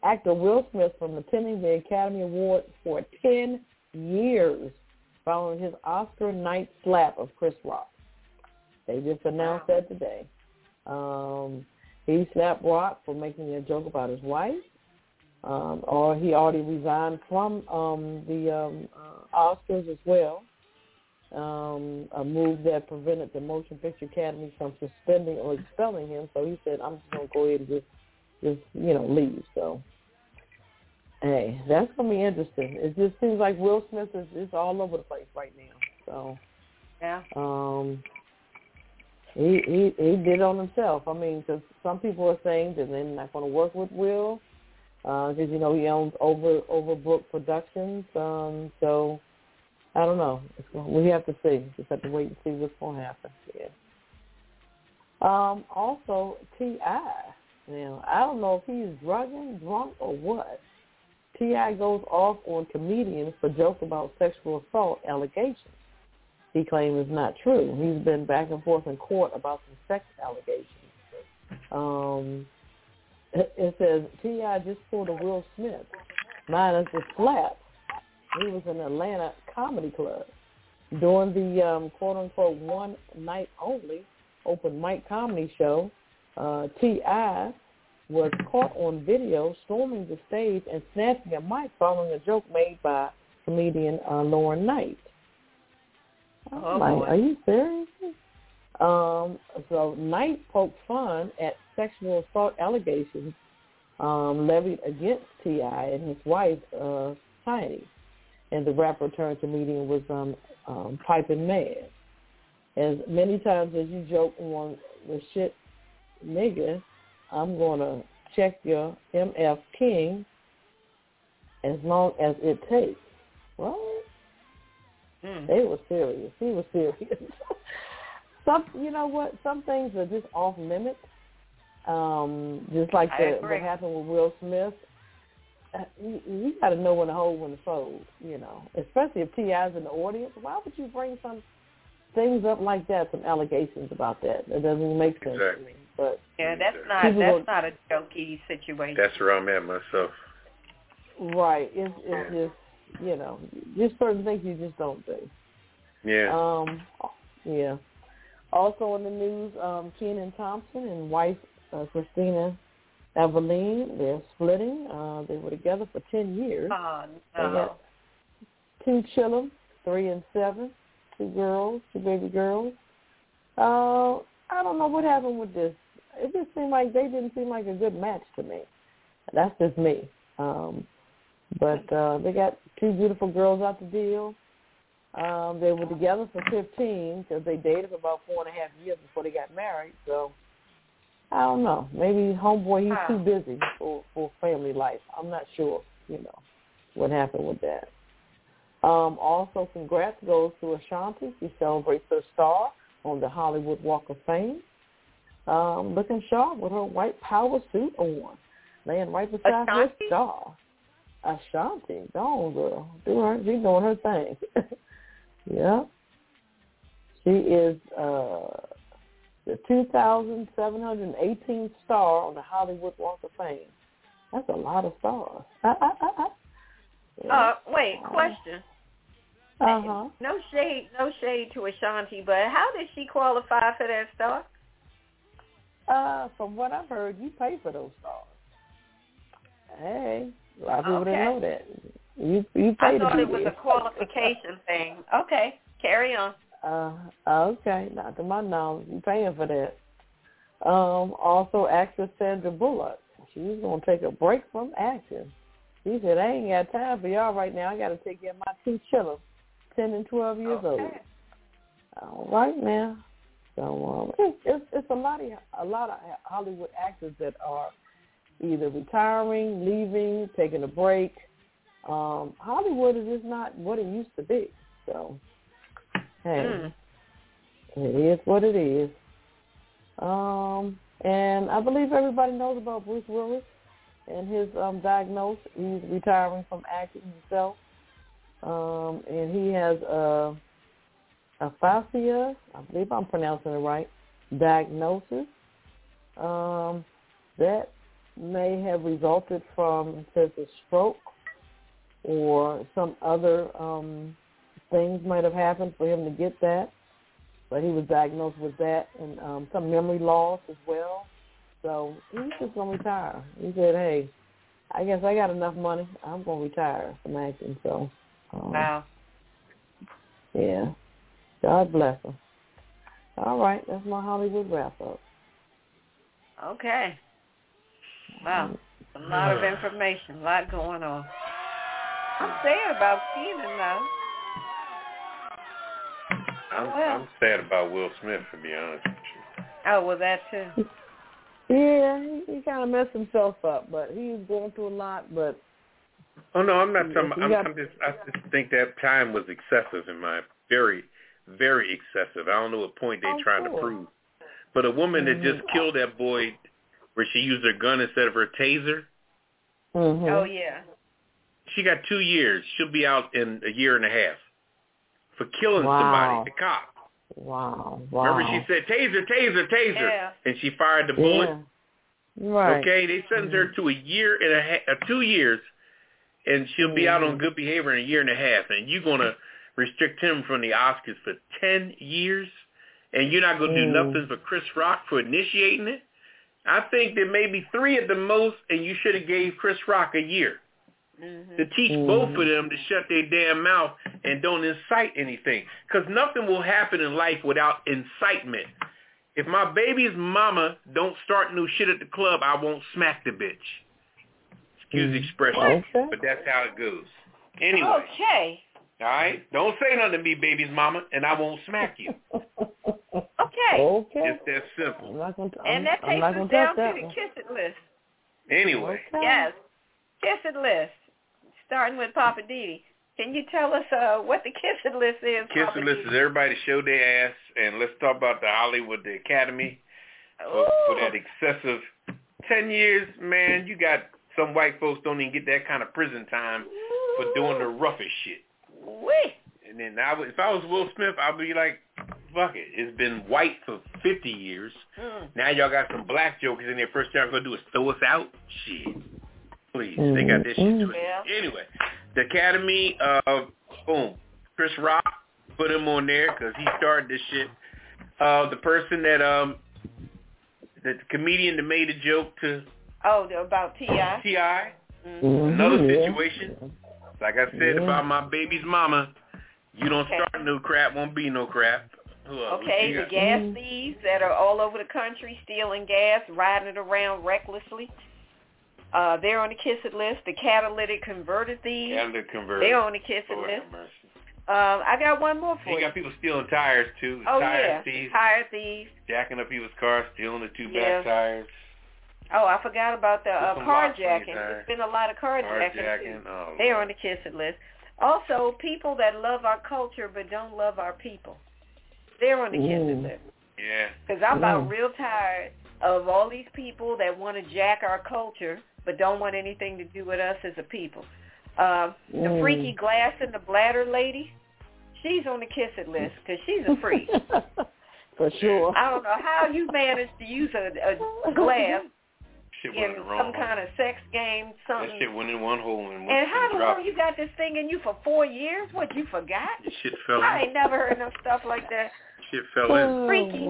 actor Will Smith from attending the Academy Award for ten years following his Oscar night slap of Chris Rock. They just announced wow. that today. Um, he slapped Rock for making a joke about his wife, um, or he already resigned from um, the um, Oscars as well. Um, a move that prevented the Motion Picture Academy from suspending or expelling him. So he said, I'm just going to go ahead and just, just, you know, leave. So, hey, that's going to be interesting. It just seems like Will Smith is, is all over the place right now. So, yeah. Um, he, he, he did it on himself. I mean, because some people are saying that they're not going to work with Will because, uh, you know, he owns over Overbrook Productions. Um, so... I don't know. We have to see. Just have to wait and see what's going to happen. Yeah. Um, also, T I Now, I don't know if he's drugging, drunk, or what. T I goes off on comedians for jokes about sexual assault allegations he claims is not true. He's been back and forth in court about some sex allegations. Um, it, it says, T I just pulled a Will Smith minus a slap. He was in Atlanta Comedy Club during the um, quote-unquote one-night-only open mic comedy show. Uh, T I was caught on video storming the stage and snatching a mic following a joke made by comedian uh, Lauren Knight. I'm oh, like, boy. Are you serious? Um, so Knight poked fun at sexual assault allegations um, levied against T I and his wife, uh, Tiny. And the rapper turned to comedian was um, um, piping mad. As many times as you joke on the shit, nigga, I'm going to check your M F King as long as it takes. What? Mm. They were serious. He was serious. Some, you know what? Some things are just off limits. Um, just like the, what happened with Will Smith. Uh, you, you got to know when to hold, when to fold, you know, especially if T I's in the audience. Why would you bring some things up like that, some allegations about that? It doesn't make sense exactly. to me. But yeah, that's not that's will, not a jokey situation. That's where I'm at myself. Right. It's, it's yeah. just, you know, just certain things you just don't do. Yeah. Um. Yeah. Also in the news, um, Kenan Thompson and wife uh, Christina Eveline, they're splitting. Uh, they were together for ten years. Oh, no. They had two children, three and seven, two girls, two baby girls. Uh, I don't know what happened with this. It just seemed like they didn't seem like a good match to me. That's just me. Um, but uh, they got two beautiful girls out the deal. Um, they were together for fifteen because they dated for about four and a half years before they got married, so... I don't know. Maybe homeboy, he's too busy for, for family life. I'm not sure, you know, what happened with that. Um, also, congrats goes to Ashanti. She celebrates her star on the Hollywood Walk of Fame. Um, looking sharp with her white power suit on. laying right beside Ashanti? Her star. Ashanti, gone girl. Do her. She's doing her thing. Yeah. She is uh, the two thousand seven hundred eighteenth star on the Hollywood Walk of Fame. That's a lot of stars. Uh, uh, uh, uh. Yeah. uh wait, question. Uh-huh. No shade, no shade to Ashanti, but how did she qualify for that star? Uh, from what I've heard, you pay for those stars. Hey, a lot of people okay. didn't know that. You you pay. I thought to it was this. a qualification thing. Okay, carry on. Uh, okay, not to my knowledge, you paying for that. Um, also, actress Sandra Bullock. She was gonna take a break from acting. She said, "I ain't got time for y'all right now. I gotta take care of my two children, ten and twelve years okay. old." All right now. So um, it's it's a lot of a lot of Hollywood actors that are either retiring, leaving, taking a break. Um, Hollywood is just not what it used to be. So, hey, mm. it is what it is. Um, and I believe everybody knows about Bruce Willis and his um, diagnosis. He's retiring from acting himself, um, and he has a aphasia, I believe I'm pronouncing it right, diagnosis um, that may have resulted from, it says, a stroke or some other um, things might have happened for him to get that. But he was diagnosed with that and um, some memory loss as well. So he's just going to retire. He said, hey, I guess I got enough money. I'm going to retire from acting. So, um, wow. Yeah. God bless him. All right. That's my Hollywood wrap-up. Okay. Wow. A lot of information. A lot going on. I'm sad about Steven, though. I'm, well, I'm sad about Will Smith, to be honest with you. Oh, well, that too. Yeah, he, he kind of messed himself up, but he's going through a lot, but... Oh, no, I'm not he, talking about... I'm, got, I'm just, I just think that time was excessive in my... Very... Very excessive. I don't know what point they're oh, trying cool. to prove. But a woman mm-hmm. that just killed that boy where she used her gun instead of her taser. Mm-hmm. Oh, yeah. She got two years. She'll be out in a year and a half for killing wow. somebody, the cop. Wow. wow. Remember she said, taser, taser, taser. Yeah. And she fired the bullet. Yeah. Right. Okay, they sentenced mm-hmm. her to a year and a half, uh, two years, and she'll mm-hmm. be out on good behavior in a year and a half. And you're going to restrict him from the Oscars for ten years, and you're not going to do mm. nothing for Chris Rock for initiating it? I think there may be three at the most, and you should have gave Chris Rock a year mm-hmm. to teach mm-hmm. both of them to shut their damn mouth and don't incite anything, because nothing will happen in life without incitement. If my baby's mama don't start new shit at the club, I won't smack the bitch. Excuse the expression, okay. but that's how it goes. Anyway. Okay. All right? Don't say nothing to me, baby's mama, and I won't smack you. okay. Okay. It's that simple. I'm not gonna, I'm, and that takes us down to the kiss it list. Anyway. Okay. Yes. Kiss it list. Starting with Poppa D D. Can you tell us uh, what the kiss it list is, Kiss Papa it list D D? Is everybody show their ass, and let's talk about the Hollywood, the Academy, for, for that excessive ten years. Man, you got some white folks don't even get that kind of prison time Ooh. For doing the roughest shit. Wait. And then I would, if I was Will Smith, I'd be like, fuck it. It's been white for fifty years. Mm. Now y'all got some black jokers in there. First thing I'm going to do is throw us out? Shit. Please. Mm. They got this shit mm. to it. Yeah. Anyway, the Academy, uh, boom. Chris Rock, put him on there because he started this shit. Uh, the person that, um, the comedian that made a joke to. Oh, about T I T I Mm-hmm. Another situation. Yeah. Like I said yeah. about my baby's mama, you don't okay. start new crap, won't be no crap. Ugh, okay, the gas thieves that are all over the country stealing gas, riding it around recklessly. Uh, they're on the kiss it list. The catalytic converter thieves. Catalytic converter. They're on the kiss it Lord list. Um, I got one more for you. You got people stealing tires, too. Oh, tire yeah. thieves. Tire thieves. Jacking up people's cars, stealing the two yeah. back tires. Oh, I forgot about the uh, carjacking. There's been a lot of carjacking. carjacking. Oh, they are on the kiss it list. Also, people that love our culture but don't love our people. They're on the kiss it list. Yeah. Because I'm about real tired of all these people that want to jack our culture but don't want anything to do with us as a people. Uh, mm. The freaky glass in the bladder lady, she's on the kiss it list because she's a freak. For sure. I don't know how you managed to use a, a glass in some hole. Kind of sex game, something. That shit went in one hole and went and how the hell you got this thing in you for four years? What, you forgot? This shit fell I in. ain't never heard no stuff like that. Shit fell in. Freaky.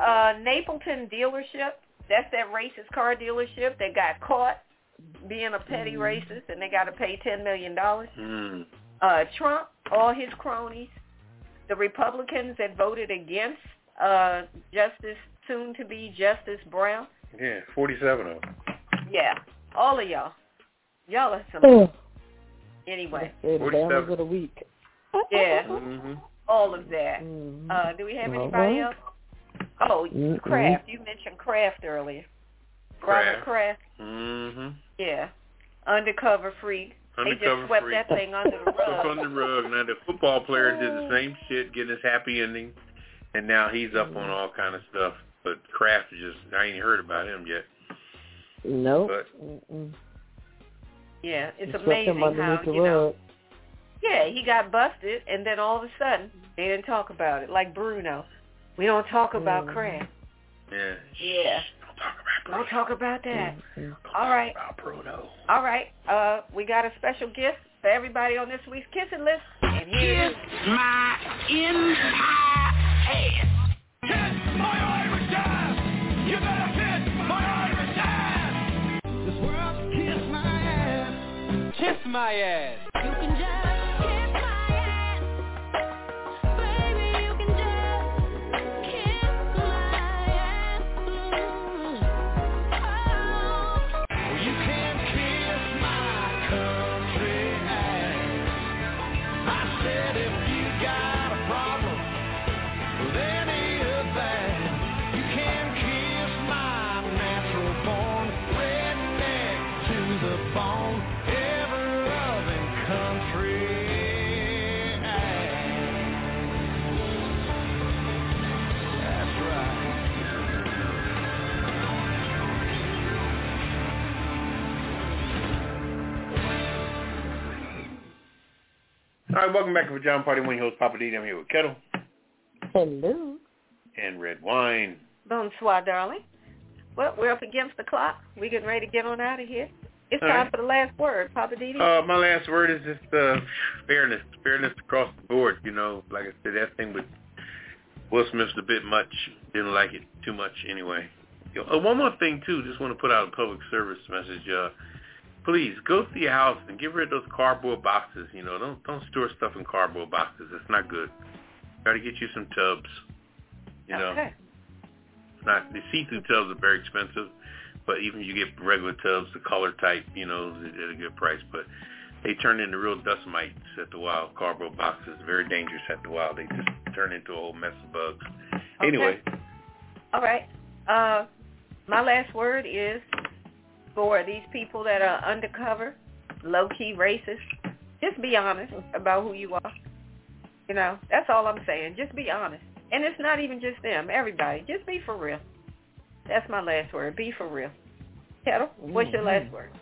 Uh, Napleton dealership, that's that racist car dealership that got caught being a petty mm. racist and they got to pay ten million dollars. Mm. Uh, Trump, all his cronies, the Republicans that voted against uh, Justice, soon-to-be Justice Brown. Yeah, forty-seven of them. Yeah, all of y'all. Y'all are some... Mm. Anyway. forty-seven of the week. Yeah, mm-hmm. all of that. Mm-hmm. Uh, do we have anybody uh-huh. else? Oh, mm-hmm. Kraft. You mentioned Kraft earlier. Robert Kraft. Mm-hmm. Yeah. Undercover freak. Undercover they just swept freak. that thing under the rug. under the rug. Now, the football player did the same shit, getting his happy ending, and now he's up on all kind of stuff. But Kraft just, I ain't heard about him yet. Nope. But, yeah, it's amazing how, you know. Yeah, he got busted, and then all of a sudden, they didn't talk about it. Like Bruno. We don't talk about mm. Kraft. Yeah. Yeah. Don't talk about that. Mm-hmm. All right. All right. Uh, we got a special gift for everybody on this week's Kissing List. And here's my entire ass. Kiss my Irish ass. You better kiss my Irish ass. This world, kiss my ass. Kiss my ass. You can just kiss my ass. Baby, you can just kiss my ass. Oh. Well, you can't kiss my country ass. I said if you got a problem with any of that, you can't kiss my natural born redneck to the bone. All right, welcome back to the John Party. One host, Poppa D D. I'm here with Ketel. Hello. And Redwine. Bonsoir, darling. Well, we're up against the clock. We're getting ready to get on out of here. It's All time right. for the last word, Poppa D D. Uh, my last word is just uh, fairness. Fairness across the board. You know, like I said, that thing with Will Smith's a bit much. Didn't like it too much anyway. You know, uh, one more thing, too. Just want to put out a public service message. Uh, Please, go to your house and get rid of those cardboard boxes. You know, don't don't store stuff in cardboard boxes. It's not good. Try to get you some tubs. You know, okay. It's not, the see-through tubs are very expensive, but even if you get regular tubs, the color type, you know, is at a good price. But they turn into real dust mites at the wild. Cardboard boxes, very dangerous at the wild. They just turn into a whole mess of bugs. Okay. Anyway. All right. Uh, my last word is... for these people that are undercover, low-key racist, just be honest about who you are. You know, that's all I'm saying. Just be honest. And it's not even just them. Everybody. Just be for real. That's my last word. Be for real. Ketel, what's your last word?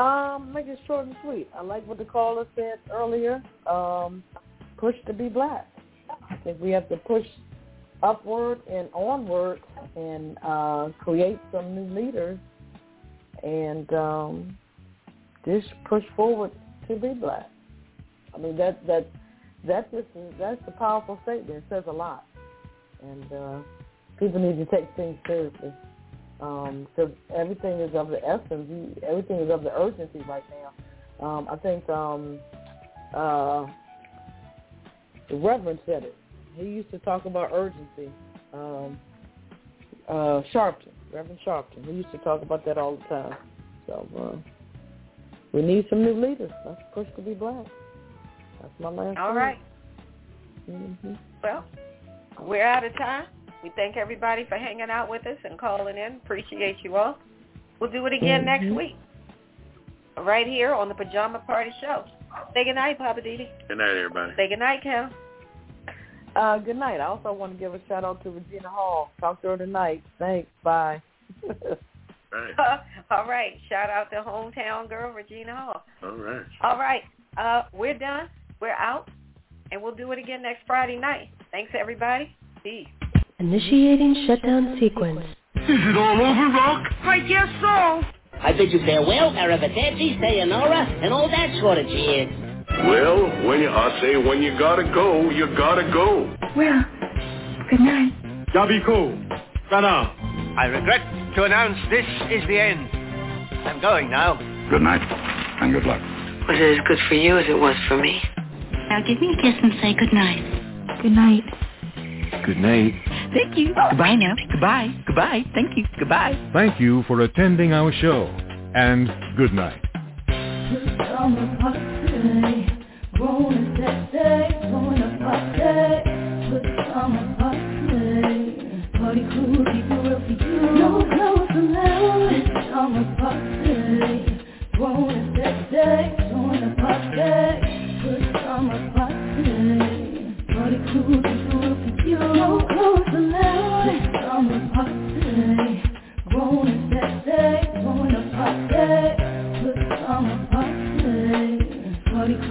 Um, make it short and sweet. I like what the caller said earlier. Um, push to be black. I think we have to push upward and onward and uh, create some new leaders. And um, just push forward to be black. I mean, that that that just is, that's a powerful statement. It says a lot. And uh, people need to take things seriously because um, everything is of the essence. You, everything is of the urgency right now. Um, I think um, uh, the Reverend said it. He used to talk about urgency. Um, uh, Sharpton. Reverend Sharpton, we used to talk about that all the time. So uh, we need some new leaders. Let's push to be black. That's my last All point. right. Mm-hmm. Well, we're out of time. We thank everybody for hanging out with us and calling in. Appreciate you all. We'll do it again mm-hmm. next week, right here on the Pajama Party Show. Say good night, Poppa D D. Good night, everybody. Say good night, Kel. Uh, good night. I also want to give a shout out to Regina Hall. Talk to her tonight. Thanks. Bye. Right. All right. Shout out to hometown girl, Regina Hall. All right. All right. Uh, we're done. We're out. And we'll do it again next Friday night. Thanks, everybody. Peace. Initiating shutdown sequence. Is it all over, Rock? I guess so. I bid you farewell, arrivederci, sayonara, and all that sort of cheers. Well, when you, I say when you gotta go, you gotta go. Well, good night. Yabiko, ta-da. I regret to announce this is the end. I'm going now. Good night, and good luck. Was it as good for you as it was for me? Now give me a kiss and say good night. Good night. Good night. Thank you. Goodbye now. Goodbye. Goodbye. Thank you. Goodbye. Thank you for attending our show, and good night. Party cool, you. No clothes allowed.